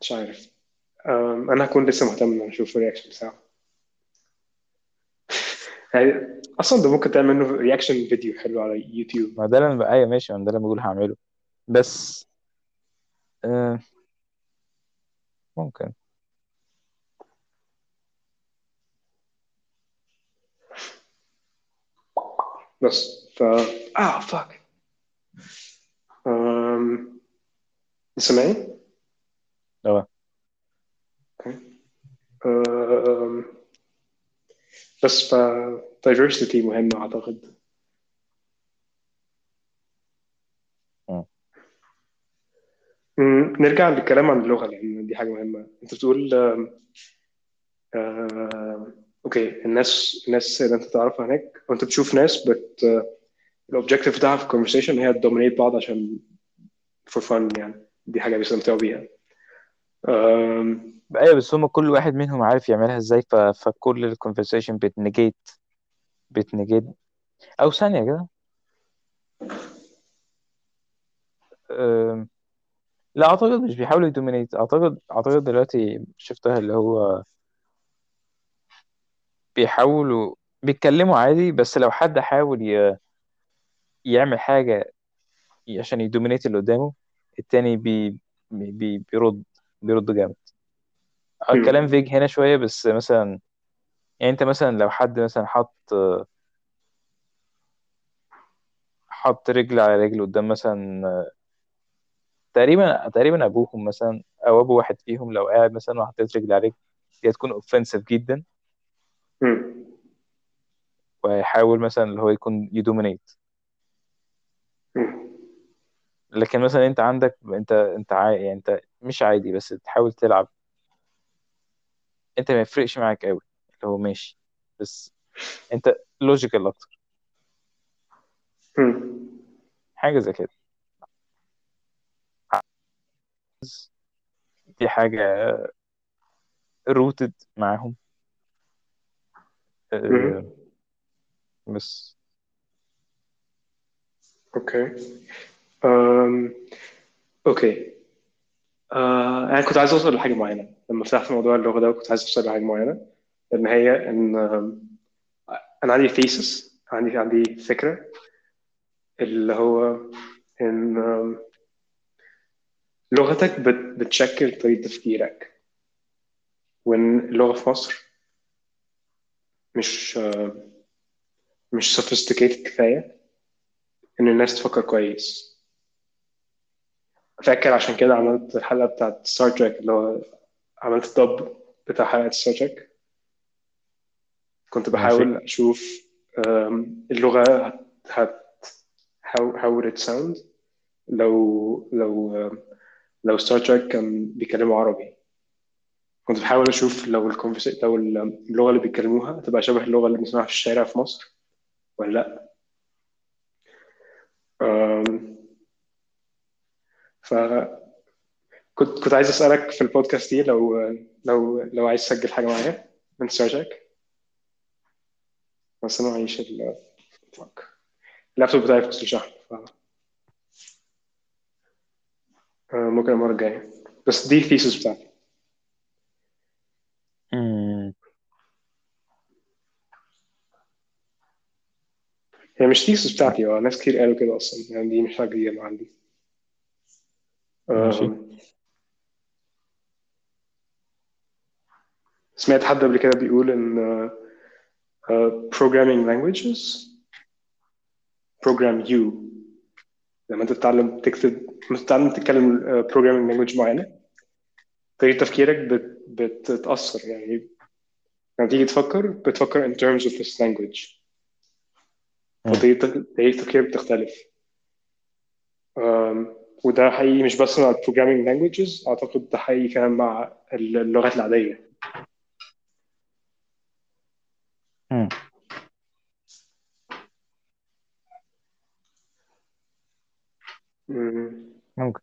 مش عارف. انا هكون لسه مهتم ان اشوف الرياكشن بتاعه. اصلا ده ممكن تعمل منه رياكشن فيديو حلو على يوتيوب. ما ده اللي انا ايه، ماشي، ده اللي بقول هعمله. بس ممكن بس ف فاك. سمعي؟ لا. بس diversity مهمة أعتقد. نرجع للكلام عن اللغة، لأن دي حاجة مهمة. أنت بتقول أوكي، الناس اللي أنت تعرفها هناك، وأنت بتشوف ناس الobjective بتاعها في conversation هي تdominate بعض عشان for fun، يعني دي حاجة بيستمتعوا بيها. أيوة، بس هما كل واحد منهم عارف يعملها ازاي، فكل الكونفرسيشن بتنجيت أو ثانية كده. لا أعتقد مش بيحاولوا يدومينيت. أعتقد دلوقتي شفتها اللي هو بيحاولوا بيتكلموا عادي، بس لو حد حاول يعمل حاجة عشان يدومينيت اللي قدامه، التاني بيرد جامد. الكلام فيج هنا شوية، بس مثلا يعني انت مثلا لو حد مثلا حط رجل على رجل قدام مثلا تقريبا ابوهم مثلا، او ابو واحد فيهم، لو قاعد مثلا وحطيت رجل على رجل، دي هتكون اوفنسيف جدا، ويحاول مثلا اللي هو يكون يدومينيت. لكن مثلا انت عندك انت يعني انت مش عادي، بس بتحاول تلعب، انت ما يفرقش معاك قوي اللي هو ماشي، بس انت لوجيكال اكتر، حاجه زي كده. دي حاجه روتد معاهم. بس اوكي. اوكي، انا كنت عايز اوصل لحاجه معينه لما فتحت موضوع اللغه ده. كنت عايز اوصل لحاجه معينه، ان هي ان انا عندي thesis، عندي فكره، اللي هو ان لغتك بتشكل طريقه تفكيرك، وان اللغه في مصر مش مش sophisticated كفاية إن الناس تفكر كويس. فاكر عشان كده عملت الحلقة بتاعت ستار تريك، اللي هو عملت الدب بتاع حلقة ستار تريك. كنت بحاول أشوف اللغة how would it sound لو ستار تريك كان بيكلموا عربي. كنت بحاول أشوف لو اللغة اللي بيكلموها تبقى شبه اللغة اللي بنسمعها في الشارع في مصر ولا لأ. فكنت عايز أسألك في البودكاست دي لو عايز تسجل حاجة معايا من ستار تريك. بس أنا عايش اللابتوب بتاعي في فصل شحن، ممكن المرة الجاية. بس دي الثيسس بتاعتي. هي مش ثيسس بتاعتي، ناس كتير قالوا كده أصلا، يعني دي مش حاجة جديدة عندي. سمعت حد قبل كده بيقول إن programming languages program you. لما أنت تتعلم تكتب، مستعمل تتكلم programming language معينة، طريقة تفكيرك بتتأثر. يعني لما تيجي بتفكر in terms of this language، فطريقة تفكيرك بتختلف. وده حقيقي مش بس مع programming languages، أعتقد ده حقيقي كمان مع اللغات العادية. ممكن.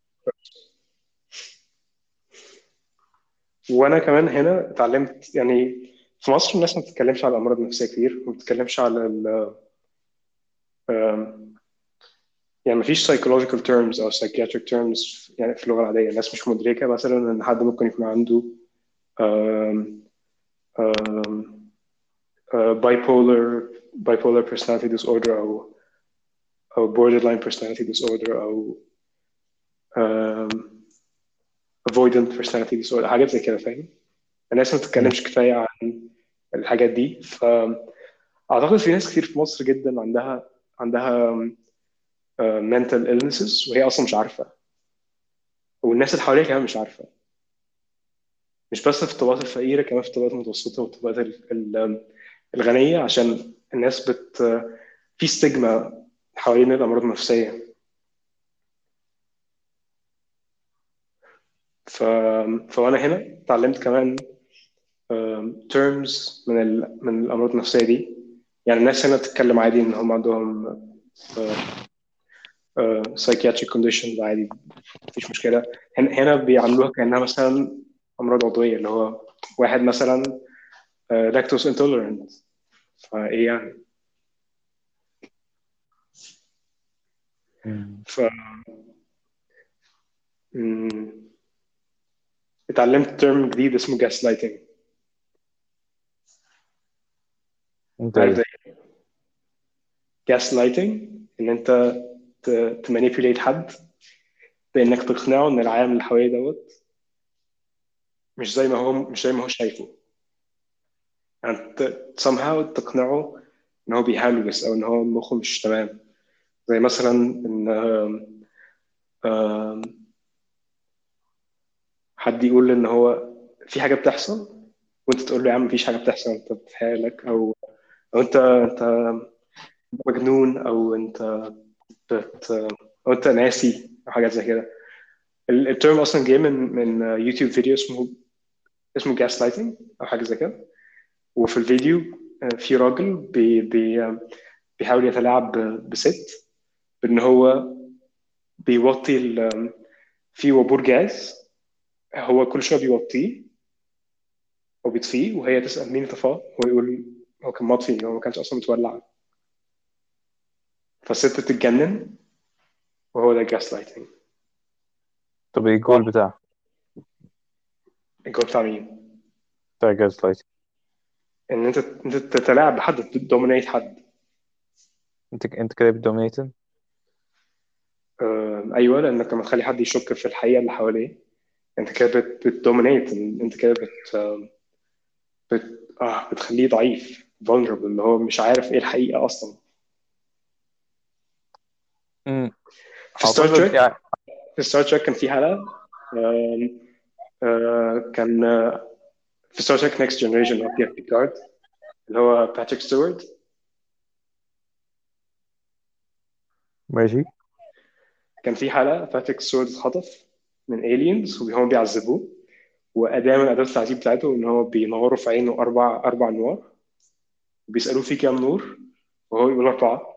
وانا كمان هنا اتعلمت، يعني في مصر الناس ما بتتكلمش على الامراض النفسيه كتير، ما بتتكلمش على يعني ما فيش psychological terms او psychiatric terms. يعني في اللغه العاديه الناس مش مدركه مثلا ان حد ممكن يكون عنده bipolar personality disorder او borderline personality disorder او avoidant personality disorder، حاجات زي كده. فاهم؟ الناس ما بتتكلمش كفايه عن الحاجات دي. فاعتقد في ناس كتير في مصر جدا عندها mental illnesses وهي اصلا مش عارفه، والناس اللي حواليها كمان مش عارفه، مش بس في الطبقات الفقيره، كمان في الطبقات المتوسطه والطبقات الغنيه، عشان الناس في ستيجما حوالين الامراض النفسيه. فأنا هنا تعلمت كمان terms من الأمراض النفسية دي. يعني الناس هنا تتكلم عادي إن هم عندهم psychiatric conditions عادي، مفيش مشكلة. هنا بيعملوها كأنها مثلا أمراض عضوية، اللي هو واحد مثلا lactose intolerant، فإيه يعني. ف اتعلمت ترم جديد اسمه gaslighting. gaslighting ان انت تمانيبيوليت حد بانك تقنعه ان العالم اللي حواليه دوت مش زي ما هو شايفه. يعني somehow تقنعه ان هو بيهلوس او ان هو مخه مش تمام. زي مثلا ان حد يقول ان هو في حاجه بتحصل وانت تقول له يا عم مفيش حاجه بتحصل، انت بتحالك او انت مجنون او انت ناسي او حاجات زي كده. الترم اصلا جاي من يوتيوب فيديو اسمه gaslighting او حاجه زي كده. وفي الفيديو في راجل بيحاول يتلاعب بست بان هو بيوطي في وبور جاز، هو كل شويه بيوطيه او بيطفيه، وهي تسال مين طفاه، هو يقول هو كان مطفي، هو ما كانش اصلا متولع. فالست تتجنن، وهو ده gaslighting. طب ايه الجول بتاعه؟ الجول بتاع مين؟ بتاع gaslighting ان انت تتلاعب بحد، تدومينيت حد. انت كده بتدومينيت. ايوه، لانك لما تخلي حد يشك في الحقيقه اللي حواليه انت كده بتدومينيت، انت كده بتخليه ضعيف. vulnerable، ان هو مش عارف ايه الحقيقه اصلا. في ستار تريك يعني. كان في حلقه كان في ستار تريك نيكست جنريشن اوف جيف بيكارد اللي هو باتريك ستيوارت، ماشي، كان في حلقه باتريك ستيوارت اتخطف من aliens وهم بيعذبوه، وأداة من أدوات التعذيب بتاعته إن هو بينوروا في عينه أربع أنوار، وبيسألوه في كام نور وهو يقول 4،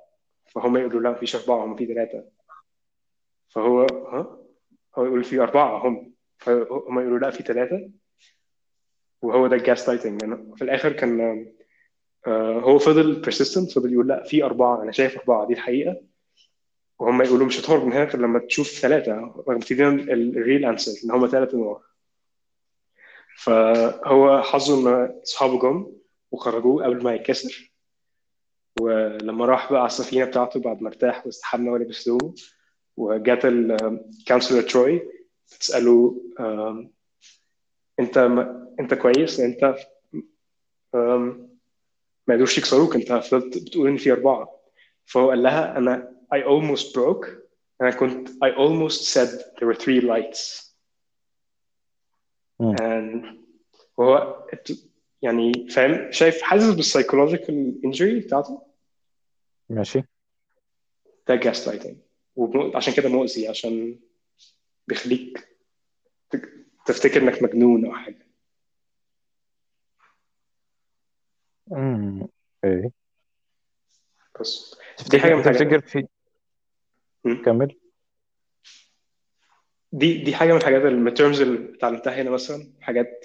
فهم يقولوا لا مفيش 4، هم في 3، فهو هو يقول في 4 فهم يقولوا لا في 3، وهو ده الجاس لايتنج. يعني في الآخر كان هو فضل persistent، فضل يقول لا في 4، أنا شايف 4 دي الحقيقة، وهم يقولوا مش هتهرب من هنا غير لما تشوف 3، رغم تديهم الريل انسر ان هم 3 نوار. فهو حظه ان اصحابه جم وخرجوه قبل ما يتكسر، ولما راح بقى على السفينه بتاعته بعد ما ارتاح واستحمى ولبس هدومه، وجات الكونسلر تروي بتساله انت كويس، انت ما قدروش يكسروك، انت فضلت بتقول ان في 4. فهو قال لها I almost broke and I almost said there were 3 lights. And وهو يعني فاهم، شايف، حاسس بالسايكولوجيكال انجري بتاعته، ماشي، ده جاست لايتنج، وعشان كده مؤذي، عشان بيخليك تفتكر انك مجنون او حاجه. ايه بس دي حاجه بتفتكر في كمل. دي حاجه من الحاجات التيرمز اللي اتعلمتها هنا، مثلا حاجات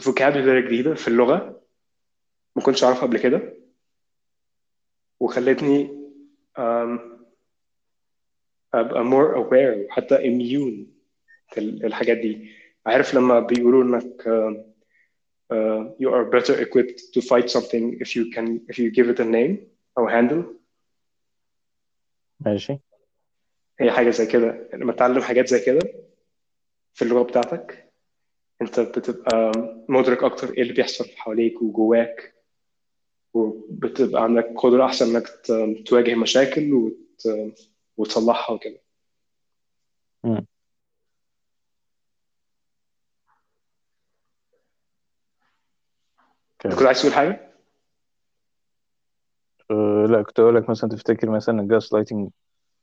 فوكابيولري جديده في اللغه ما كنتش اعرفها قبل كده، وخلتني ابقى more aware وحتى immune للحاجات دي. عارف لما بيقولوا انك you are better equipped to fight something if you give it a name or handle. ماشي، هي حاجة زي كده. لما تتعلم حاجات زي كده في اللغة بتاعتك، انت بتبقى مدرك اكتر ايه اللي بيحصل حواليك وجواك، وبتبقى عندك قدرة احسن انك تواجه مشاكل وتصلحها وكده. كنت عايز تقول حاجة؟ لا، كنت أقول لك مثلا تفتكر مثلا الجاس لايتنج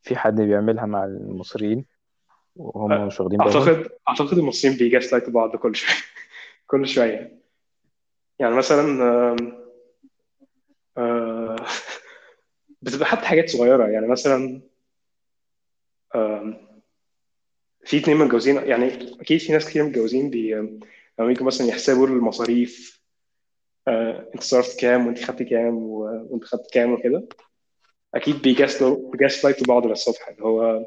في حد بيعملها مع المصريين وهم مش واخدين بالهم؟ أعتقد المصريين بيجاس لايت بعض كل شوية كل شوية. يعني مثلا بتبقى حتى حاجات صغيرة، يعني مثلا في 2 متجوزين، يعني أكيد في ناس كتير متجوزين لما يجوا مثلا يحسبوا المصاريف، انت صرفت كام وانت خدت كام وانت خدت كام وكده، اكيد بيجاس لايت بعض للصبح، اللي هو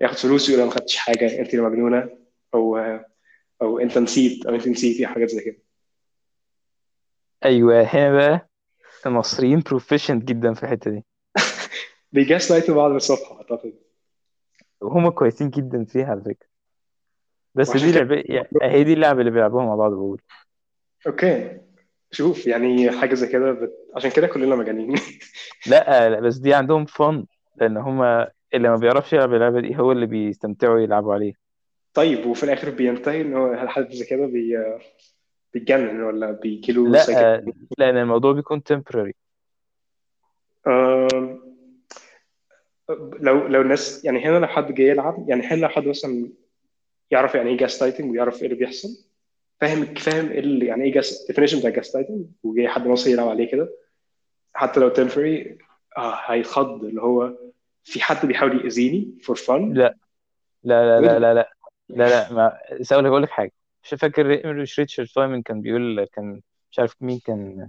ياخد فلوس ويقول انا ما خدتش حاجه، انت اللي مجنونه، او انت نسيت، او انت نسيتي، حاجات زي كده. ايوه، هنا بقى المصريين بروفيشنت جدا في الحته دي، بيجاس لايت بعض للصبح اعتقد، وهم كويسين جدا فيها على فكره، بس دي لعبه، هي دي اللعبه اللي بيلعبوها مع بعض. بقول اوكي، شوف يعني حاجة زي كده، عشان كده كلنا مجانين. لا، بس دي عندهم فن، لأن هما اللي ما بيعرفش يلعب اللعبة دي هو اللي بيستمتعوا يلعبوا عليه. طيب، وفي الآخر بينتهي إن هو حد زي كده بيتجنن ولا بيجيله. لا، لأن الموضوع بيكون temporary. لو الناس يعني هنا، لو حد جاي يلعب، يعني هنا لو حد مثلا يعرف يعني إيه gaslighting ويعرف إيه اللي بيحصل، فاهم اللي يعني ايه definition بتاع gaslighting، وجاي حد مصري يلعب عليه كده حتى لو temporary، هيخض، اللي هو في حد بيحاول يأذيني for fun. لا لا لا لا لا لا لا لا ما سأقول لك، أقول لك حاجة، مش فاكر مش ريتشارد فايمن كان بيقول، كان مش عارف مين كان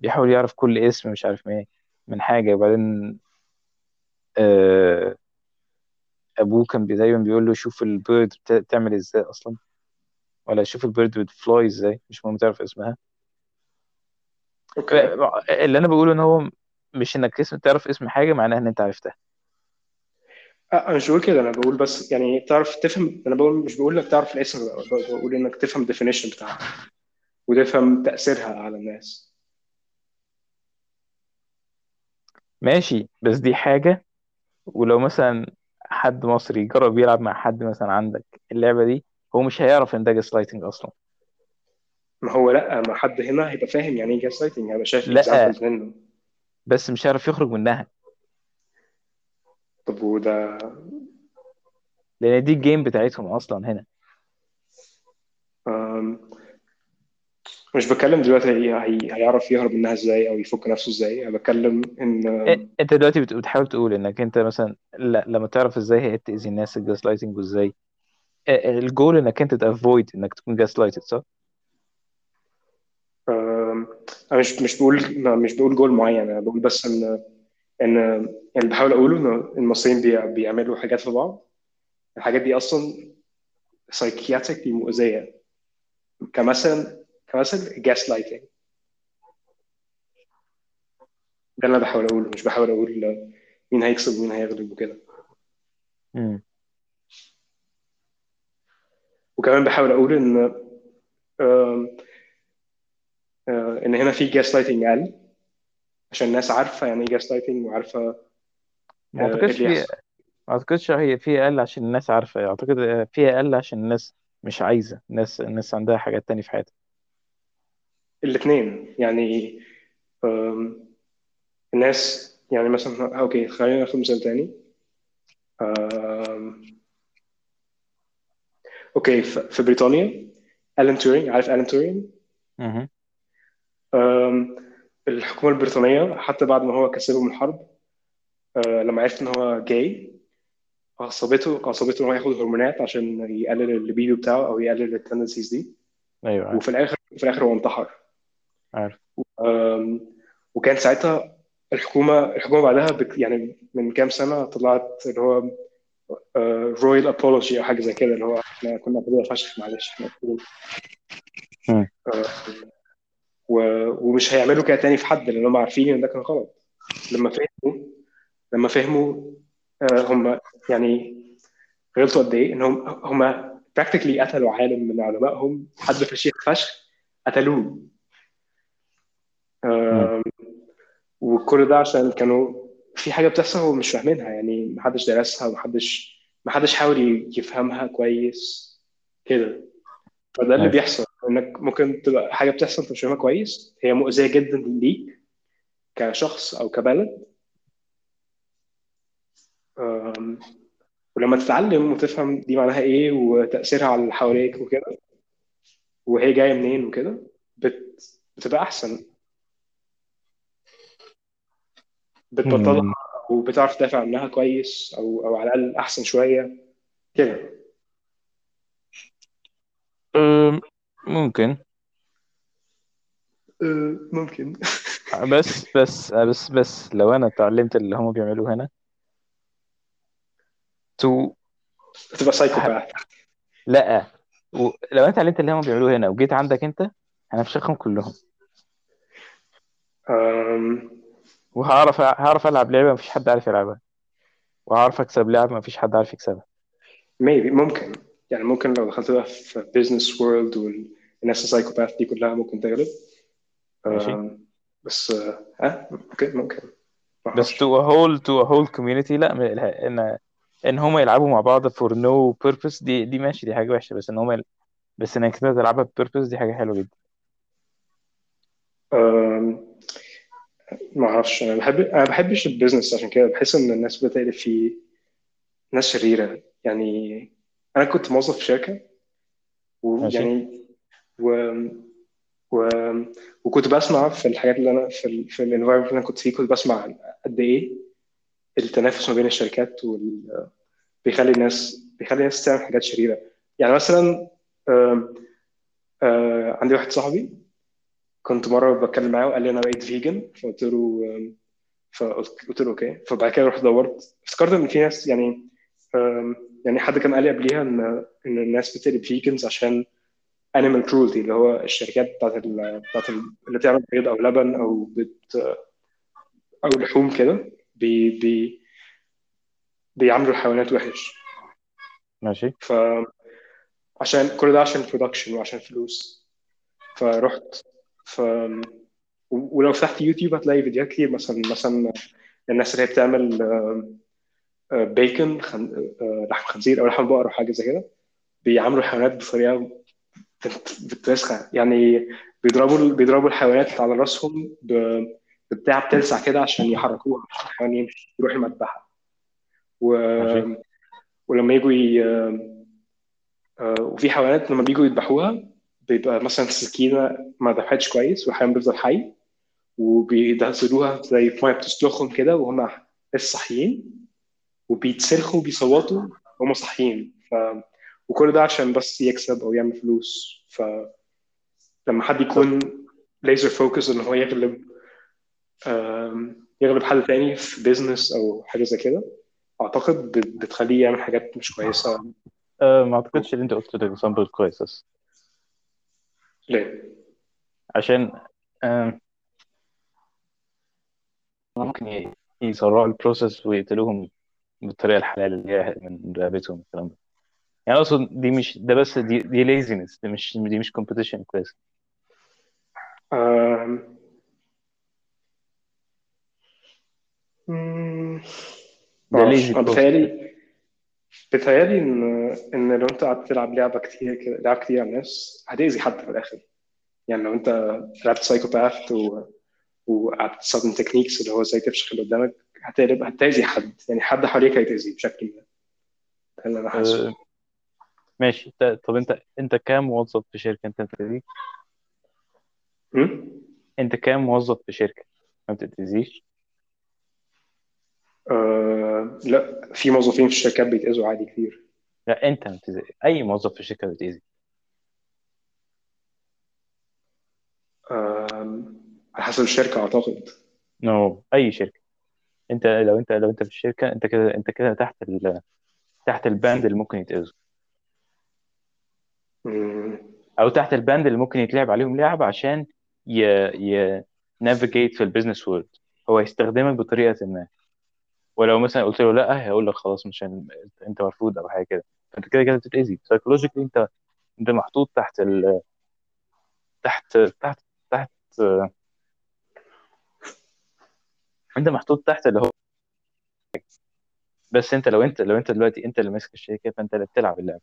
بيحاول يعرف كل اسم مش عارف مين من حاجة، وبعدين أبوه كان دايما بيقول له شوف البيرد بتعمل ازاي أصلا، ولا شوف البيرد بتفلاي ازاي، مش مهم تعرف اسمها. اوكي، اللي انا بقوله ان هو مش انك اسم تعرف اسم حاجه معناها ان انت عرفتها. انا مش بقول كده، انا بقول بس يعني تعرف تفهم، انا بقول مش بقول لك تعرف الاسم، بقول انك تفهم الديفينيشن بتاعها. وتفهم تأثيرها على الناس. ماشي، بس دي حاجة. ولو مثلا حد مصري جرب يلعب مع حد مثلا عندك اللعبة دي، هو مش هيعرف ان ده جاسلايتنج اصلا. ما هو لأ، ما حد هنا هيبقى فاهم يعني ايه جاز لايتنج، هيبقى شايف لا، اكزامبلز منه. بس مش هيعرف يخرج منها، طب وده لان دي الجيم بتاعتهم اصلا هنا. أم، مش بتكلم دلوقتي هيعرف يهرب منها ازاي او يفك نفسه ازاي. انا بتكلم ان انت دلوقتي بتحاول تقول انك انت مثلا لا، لما تعرف ازاي هي تأذي الناس الجاسلايتنج وازاي الجول انك انت تافويد انك تكون جاسلايتد، صح؟ انا مش بقول جول معين، انا بقول بس ان اللي بحاول اقوله ان المصريين بيعملوا حاجات في بعض. الحاجات دي اصلا سايكياتيك، دي مؤذيه، كمثل جاس لايتنج. ده اللي انا بحاول اقوله، مش بحاول اقول مين هيكسب ومين هيغلب وكده. امم وكمان بحاول اقول آم، ان هنا في جاس لايتنج اقل، عشان الناس عارفه يعني ايه جاس لايتنج، وعارفه ما ايه اعتقدش اللي في، يحصل. ما اعتقدش هي في اقل عشان الناس عارفة. اعتقد في اقل عشان الناس مش عايزة، الناس عندها حاجات تانية في حياتها. الاثنين يعني آم، الناس يعني مثلا اوكي، خلينا ناخد مثال تاني. آم، اوكي، في بريطانيا الان تورينج، عارف الان تورينج؟ مهم. آم، الحكومه البريطانيه حتى بعد ما هو كسبهم الحرب، لما عرفت ان هو جاي، غصبته ان هو ياخد هرمونات عشان يقلل البيبي بتاعه او يقلل التندنسيز دي، ايوه عارف وفي الاخر هو انتحر. عارف أم، وكان ساعتها الحكومه بعدها يعني من كام سنه طلعت اللي هو رويال ابولوجي او حاجه زي كده، اللي هو احنا كنا قضيه فشخ، معلش احنا قضية. مم. أم، ومش هيعملوا كده تاني في حد، لان هم عارفين ان ده كان غلط. لما فهموا لما فهموا هم يعني غلطوا قد ايه، ان هم براكتيكلي قتلوا عالم من علمائهم، حد فشيخ فشخ قتلوه. مم. آم، وكل ده عشان كانوا في حاجه بتحصل هم مش فاهمينها، يعني محدش درسها، محدش حاول يفهمها كويس كده. فده اللي عارف بيحصل، انك ممكن تبقى حاجه بتحصل انت مش فاهمها كويس، هي مؤذيه جدا ليك كشخص او كبلد. آم، ولما تتعلم وتفهم دي معناها ايه وتأثيرها على اللي حواليك وكده، وهي جاية منين وكده، بتبقى أحسن، بتبطلها مم. وبتعرف تدافع عنها كويس، أو على الأقل أحسن شوية كده. أم، ممكن ممكن بس لو انا اتعلمت اللي هم بيعملوه هنا تو بتبقى ه... سايكوباث. لا لو انا اتعلمت اللي هم بيعملوه هنا وجيت عندك انت، هنفشخهم كلهم، آم، وهعرف العب لعبه مفيش حد عارف يلعبها، وهعرف اكسب لعبه مفيش حد عارف يكسبها. maybe ممكن لو دخلت بقى في بيزنس وورلد والناس السايكوباث دي كلها ممكن تغلب. ماشي، آم، بس ممكن ما بس to اعرفش. a whole community، لا ان هما يلعبوا مع بعض for no purpose، دي ماشي، دي حاجه وحشه. بس بس انك تقدر تلعبها ب purpose، دي حاجه حلوه جدا. آم، ما اعرفش، انا بحبش البيزنس، عشان كده بحس ان الناس بتقلب فيه ناس شريره. يعني انا كنت موظف في شركه، ماشي ويعني و... و... وكنت بسمع في الحاجات اللي انا في الانفايرمنت اللي انا كنت فيه، كنت بسمع عن قد ايه التنافس ما بين الشركات بيخلي الناس تعمل حاجات شريره. يعني مثلا آم، آه، عندي واحد صاحبي كنت مره بتكلم معاه وقال لي انا بقيت فيجن، فقلت له اوكي. فبعد كده رحت دورت، افتكرت ان في ناس يعني حد كان قال لي قبليها ان الناس بتقلب فيجنز عشان انيمال كرولتي، اللي هو الشركات بتاعت اللي بتعمل بيض او لبن او لحوم كده، بي بي بيعاملوا الحيوانات وحش. ماشي فعشان كل ده، عشان برودكشن وعشان فلوس. فرحت ولو فتحت يوتيوب هتلاقي فيديوهات كتير، مثلا الناس اللي هي بتعمل بيكن، لحم خنزير او لحم بقر او حاجه زي كده، بيعملوا الحيوانات بطريقه بتوسخه، يعني بيضربوا الحيوانات على راسهم بتاع بتلسع كده عشان يحركوها، عشان الحيوان يمشي يروح المذبحه. و... عشان. ولما يجوا وفي حيوانات لما بيجوا يذبحوها بيبقى مثلا السكينه ما ذبحتش كويس والحيوان بيفضل حي، وبيدهسلوها زي ميه بتسلخهم كده وهم صحيين، وبيتسلخوا وبيصوتوا وهم صحيين، وكل ده عشان بس يكسب او يعمل فلوس. فلما حد يكون ليزر فوكس ان هو يغلب حد تاني في بيزنس او حاجه زي كده، اعتقد بتخليه يعمل حاجات مش كويسه. ما اعتقدش ان انت قلت ده اكزامبل كويس. ليه؟ عشان ممكن يسرعوا البروسيس ويقتلوهم بالطريقه الحلال اللي هي من رقبتهم الكلام ده. يعني اقصد دي مش ده، بس دي ليزنس، دي مش كومبيتيشن كويس. ده ليزي. بتهيألي إن لو أنت قعدت تلعب لعبة كتير كده، لعب كتير على الناس، هتأذي حد في الآخر. يعني لو أنت لعبت سايكوباث وقعدت تستخدم تكنيكس اللي هو زي تفشخ اللي قدامك، هتأذي حد، يعني حد حواليك هيتأذي بشكل ما. ده اللي أنا حاسه. ماشي. طب أنت كام موظف في شركة أنت بتأذي؟ أنت كام موظف في شركة ما بتأذيش؟ لا، في موظفين في الشركات بيتأذوا عادي كتير. لا، انت بتأذي اي موظف في الشركه بيتأذي. على حسب الشركه اعتقد. نو، اي شركه. انت لو انت في الشركه، انت كده تحت الباند اللي ممكن يتأذوا، او تحت الباند اللي ممكن يتلعب عليهم لعب عشان نافيجيت في البيزنس وورلد. هو هيستخدمك بطريقه ما، ولو مثلا قلت له لا، هيقول لك خلاص مش انت مرفوض او حاجه كده. فانت كده كده بتتأذي سايكولوجيكلي. انت محطوط تحت ال تحت تحت تحت انت محطوط تحت اللي هو. بس انت لو انت دلوقتي انت اللي ماسك الشركه، فانت اللي بتلعب اللعبه.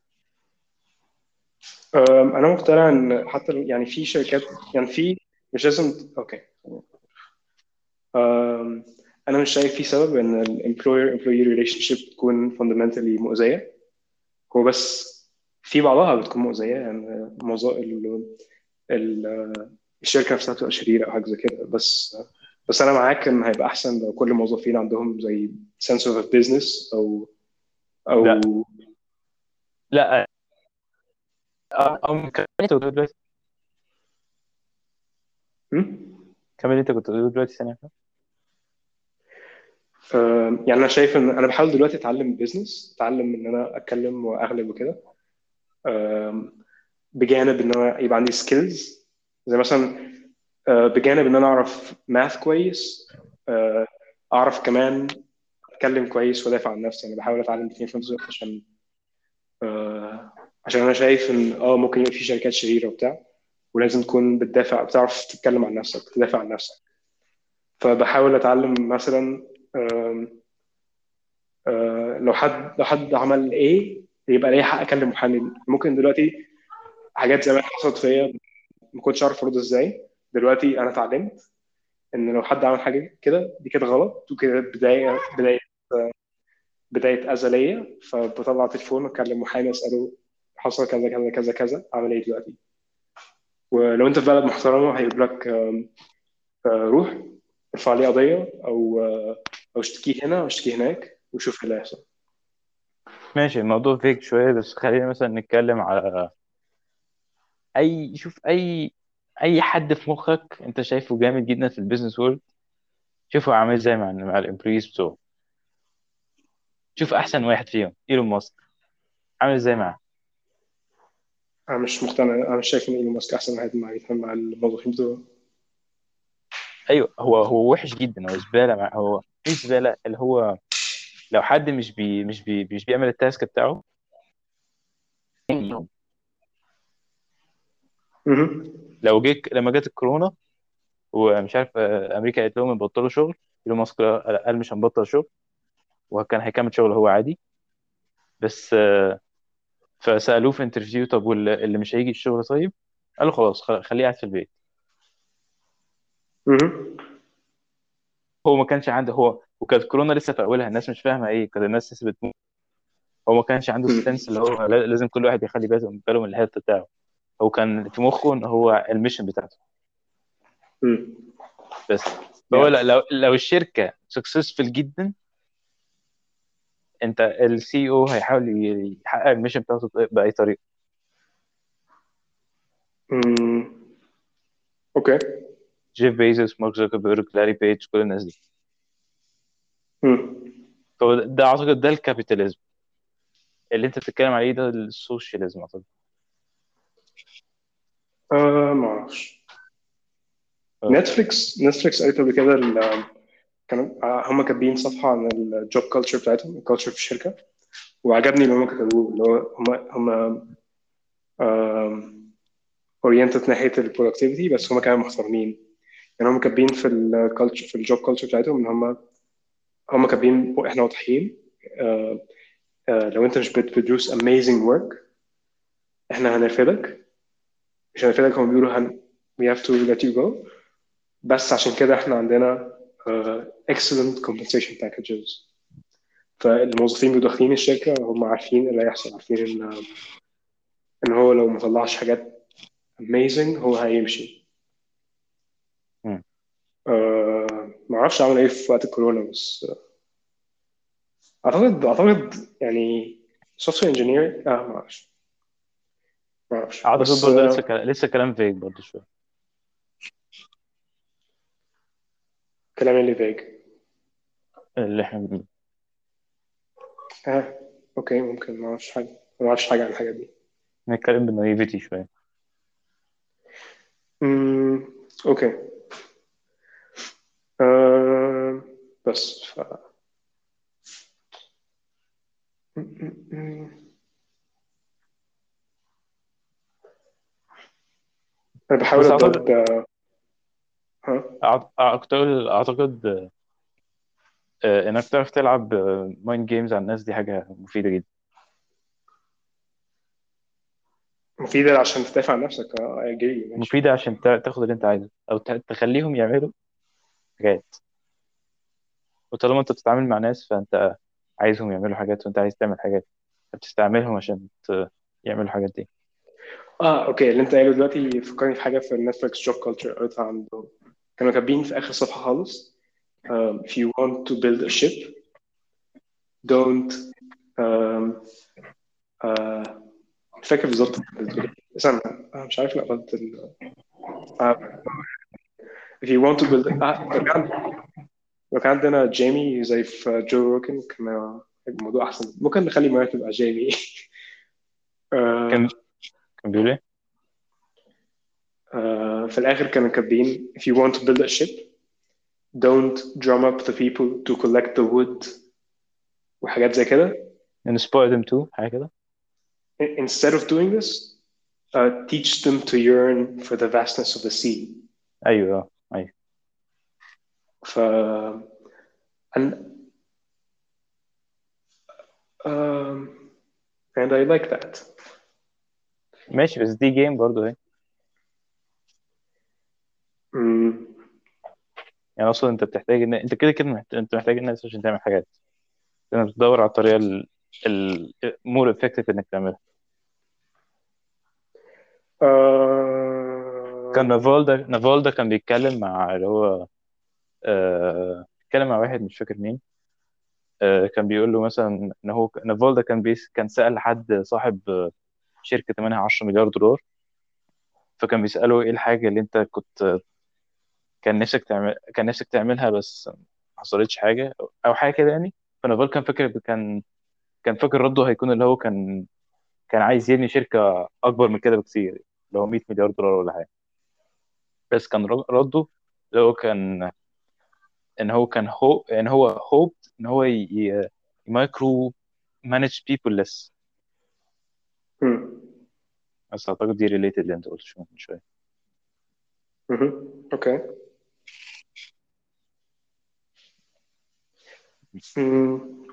انا مقتنع ان حتى يعني في شركات، يعني في مش لازم. اوكي. انا مش شايف في سبب ان الامبلوير امبلويي ريليشن شيب تكون فاندمنتالي مؤذيه. هو بس في بعضها بتكون مؤذيه، يعني الشركه نفسها تبقى شريره او حاجه زي كده. بس انا معاك ان هيبقى احسن لو كل الموظفين عندهم زي سنس اوف بزنس او لا كمان انت كنت بتقول دلوقتي ثانيه. يعني انا شايف ان انا بحاول دلوقتي اتعلم بيزنس، اتعلم ان انا اتكلم واغلب وكده، بجانب ان انا يبقى عندي سكيلز زي مثلا، بجانب ان انا اعرف ماث كويس، اعرف كمان اتكلم كويس وادافع عن نفسي. انا بحاول اتعلم الاثنين في نفس الوقت، عشان انا شايف ان ممكن يبقى في شركات شريره وبتاع، ولازم تكون بتدافع، بتعرف تتكلم عن نفسك، تدافع عن نفسك. فبحاول اتعلم مثلا، لو حد عمل ايه يبقى ليه حق اكلم محامي. ممكن دلوقتي حاجات زي ما حصلت فيا ما كنتش عارف ارد ازاي، دلوقتي انا اتعلمت ان لو حد عمل حاجه كده، دي كده غلط وكده بدايه ازليه. فبطلع تليفون اكلم محامي اساله حصل كذا كذا كذا كذا، اعمل ايه دلوقتي؟ ولو انت في بلد محترمه هيقول لك روح ارفع عليه قضيه او اشتكي هنا واشتكي هناك وشوف اللي هيحصل. ماشي، الموضوع فيك شويه، بس خلينا مثلا نتكلم على شوف اي حد في مخك انت شايفه جامد جدا في البيزنس وورلد، شوفه عامل ازاي مع الامبريز بتوعه. شوف احسن واحد فيهم، ايلون ماسك، عامل ازاي معاه؟ انا مش مقتنع، انا مش شايف ان ايلون ماسك احسن واحد مع الموظفين بتوعه. ايوه، هو وحش جدا، هو زباله، هو مش زباله، اللي هو لو حد مش بيعمل التاسك بتاعه لما جت الكورونا ومش عارف، امريكا قالت لهم بطلوا شغل، ايلون ماسك قال مش هنبطل شغل، وكان هيكمل شغل هو عادي. بس فسالوه في انترفيو، طب واللي مش هيجي الشغل طيب؟ قال له خلاص خليه قاعد في البيت. مهم. هو ما كانش عنده، هو وكانت كورونا لسه في اولها، الناس مش فاهمه ايه، كانت الناس لسه بتموت. هو ما كانش عنده السنس اللي هو لازم كل واحد يخلي باله من الحته بتاعه. هو كان في مخه ان هو الميشن بتاعته مم. بس. فهو يعني لو الشركه سكسسفل جدا، انت السي او هيحاول يحقق الميشن بتاعته باي طريقه. مم. اوكي. جيف بيزوس، مارك زوكربيرج، لاري بيج، كل الناس دي. مم. فده اعتقد ده الكابيتاليزم اللي انت بتتكلم عليه، ده السوشياليزم اعتقد. ما اعرفش. نتفليكس قالت قبل كده كانوا هم كاتبين صفحه عن الجوب كلتشر بتاعتهم، الكلتشر في الشركه، وعجبني اللي هم كتبوه، اللي هو هم اورينتد ناحيه البرودكتيفيتي، بس هم كانوا محترمين. يعني هم كاتبين في الكلتشر، في الجوب كلتشر بتاعتهم، ان هم كاتبين احنا واضحين. لو انت مش بتبروديوس اميزنج ورك احنا هنرفدك، مش هنرفدك، هم بيقولوا we have to let you go. بس عشان كده احنا عندنا excellent compensation packages. فالموظفين اللي داخلين الشركه هم عارفين اللي هيحصل، عارفين ان هو لو ما طلعش حاجات amazing هو هيمشي. مم. ما اعرفش عمل ايه في وقت الكورونا، بس اعتقد يعني سوفت وير انجينير. ما اعرفش اعتقد بس برضه لسه كلام فيك برضه شويه، كلام اللي فيك اللي احنا بنقوله. اوكي، ممكن ما اعرفش حاجه عن الحاجه دي، نتكلم بالنايفيتي شويه. اوكي. بس انا بحاول بس اعتقد اضد. ها اعتقد اعتقد انك تعرف تلعب مايند جيمز على الناس دي حاجه مفيده جدا. مفيده عشان تدافع عن نفسك. جاي ماشي. مفيده عشان تاخد اللي انت عايزه، او تخليهم يعملوا حاجات. وطالما انت بتتعامل مع ناس فانت عايزهم يعملوا حاجات، وانت عايز تعمل حاجات، فبتستعملهم عشان يعملوا الحاجات دي. اوكي، اللي انت قايله دلوقتي فكرني في حاجه في نتفليكس جوب كلتشر قريتها عندهم. كانوا كاتبين في اخر صفحه خالص، if you want to build a ship don't مش فاكر بالظبط، استنى انا مش عارف، لا غلطت. if you want to build وكان عندنا جيمي زي في جو روكن، كان الموضوع احسن، ممكن نخلي مراتب على جيمي. كان كان بيقول ايه في الاخر؟ كانوا كاتبين if you want to build a ship don't drum up the people to collect the wood وحاجات زي كده and inspire them to حاجه كده. instead of doing this teach them to yearn for the vastness of the sea. ايوه. ف and I like that. ماشي، بس دي جيم برضه اهي. امم يعني اصلا انت بتحتاج ان انت كده انت محتاج الناس عشان تعمل حاجات، انت بتدور على الطريقه المور افكتيف انك تعملها. كان نافولدا كان بيتكلم مع اللي هو اتكلم مع واحد مش فاكر مين. كان بيقول له مثلا ان هو نافولدا كان سأل حد صاحب شركة ثمنها 10 مليار دولار، فكان بيسأله ايه الحاجة اللي انت كان نفسك تعملها بس ما حصلتش حاجة او حاجة كده يعني. فنافال كان فاكر رده هيكون اللي هو كان عايز يبني شركة اكبر من كده بكثير، اللي هو 100 مليار دولار ولا حاجة. بس كان رده اللي هو كان ان هو كان هو ان هو هوب ان هو مايكرو مانج بيبل ليس. بس اعتقد دي ريليتد اللي انت قلت شويه. اوكي.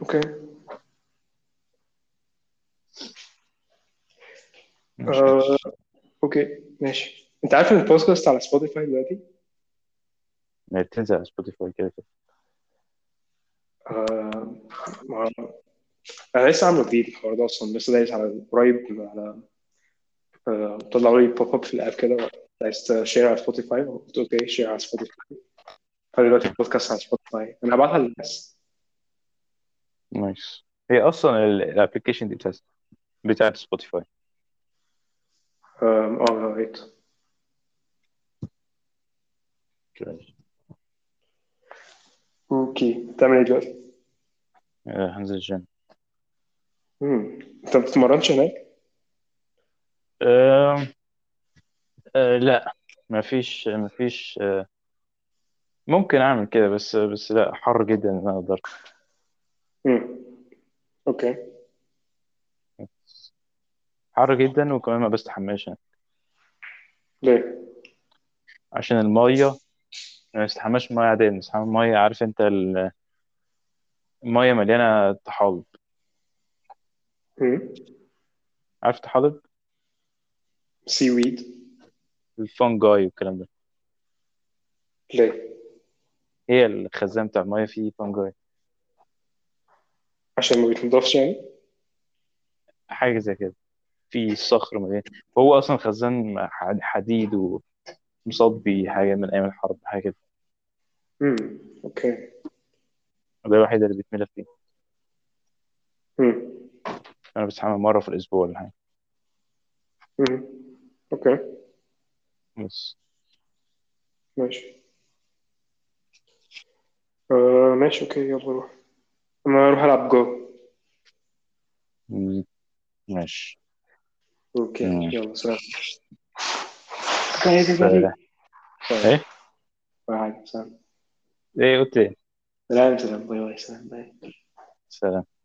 اوكي. ماشي آه، اوكي ماشي. انت عارف ان البودكاست على سبوتيفاي دلوقتي؟ يعني بتنزل على سبوتيفاي كده كده. آه، ما- انا لسه عامله جديد الحوار ده اصلا، لسه دايس على قريب على طلعوا لي بوب اب في الاب كده، عايز شير على سبوتيفاي، قلت اوكي شير على سبوتيفاي، فدلوقتي البودكاست على سبوتيفاي. انا هبعتها للناس. نايس. هي اصلا الابلكيشن دي بتاعت سبوتيفاي. لقيت اوكي. اوكي. بتعمل ايه دلوقتي؟ هنزل الجيم. انت ما بتتمرنش هناك؟ أه لا، مفيش. ممكن اعمل كده، بس لا، حر جدا ان انا اقدر. امم اوكي. حر جدا، وكمان ما بستحملش أنا. ليه؟ عشان المية ما بستحملش مية عادية، بستحمل مية، عارف انت، المية مليانة طحالب، امم عارف طحالب سي ويد. الفونجاي والكلام ده. ليه؟ هي الخزان بتاع المية فيه فونجاي، عشان ما بيتنضفش يعني. حاجة زي كده، في صخر مليان. هو أصلا خزان حديد ومصدي، حاجة من أيام الحرب، حاجة كده. اوكي. ده الوحيد اللي بيتملى فيه. امم أنا بستحمل مرة في الأسبوع ولا حاجة امم اوكي بس. ماشي. ماشي. اوكي يلا روح. انا اروح العب جو. مم. ماشي اوكي ماشي. يلا سلام. Okay, everybody. Sorry. إيه Bye. Sam. إيه قلت إيه؟ Salam. Bye. Salam. Bye. سلام.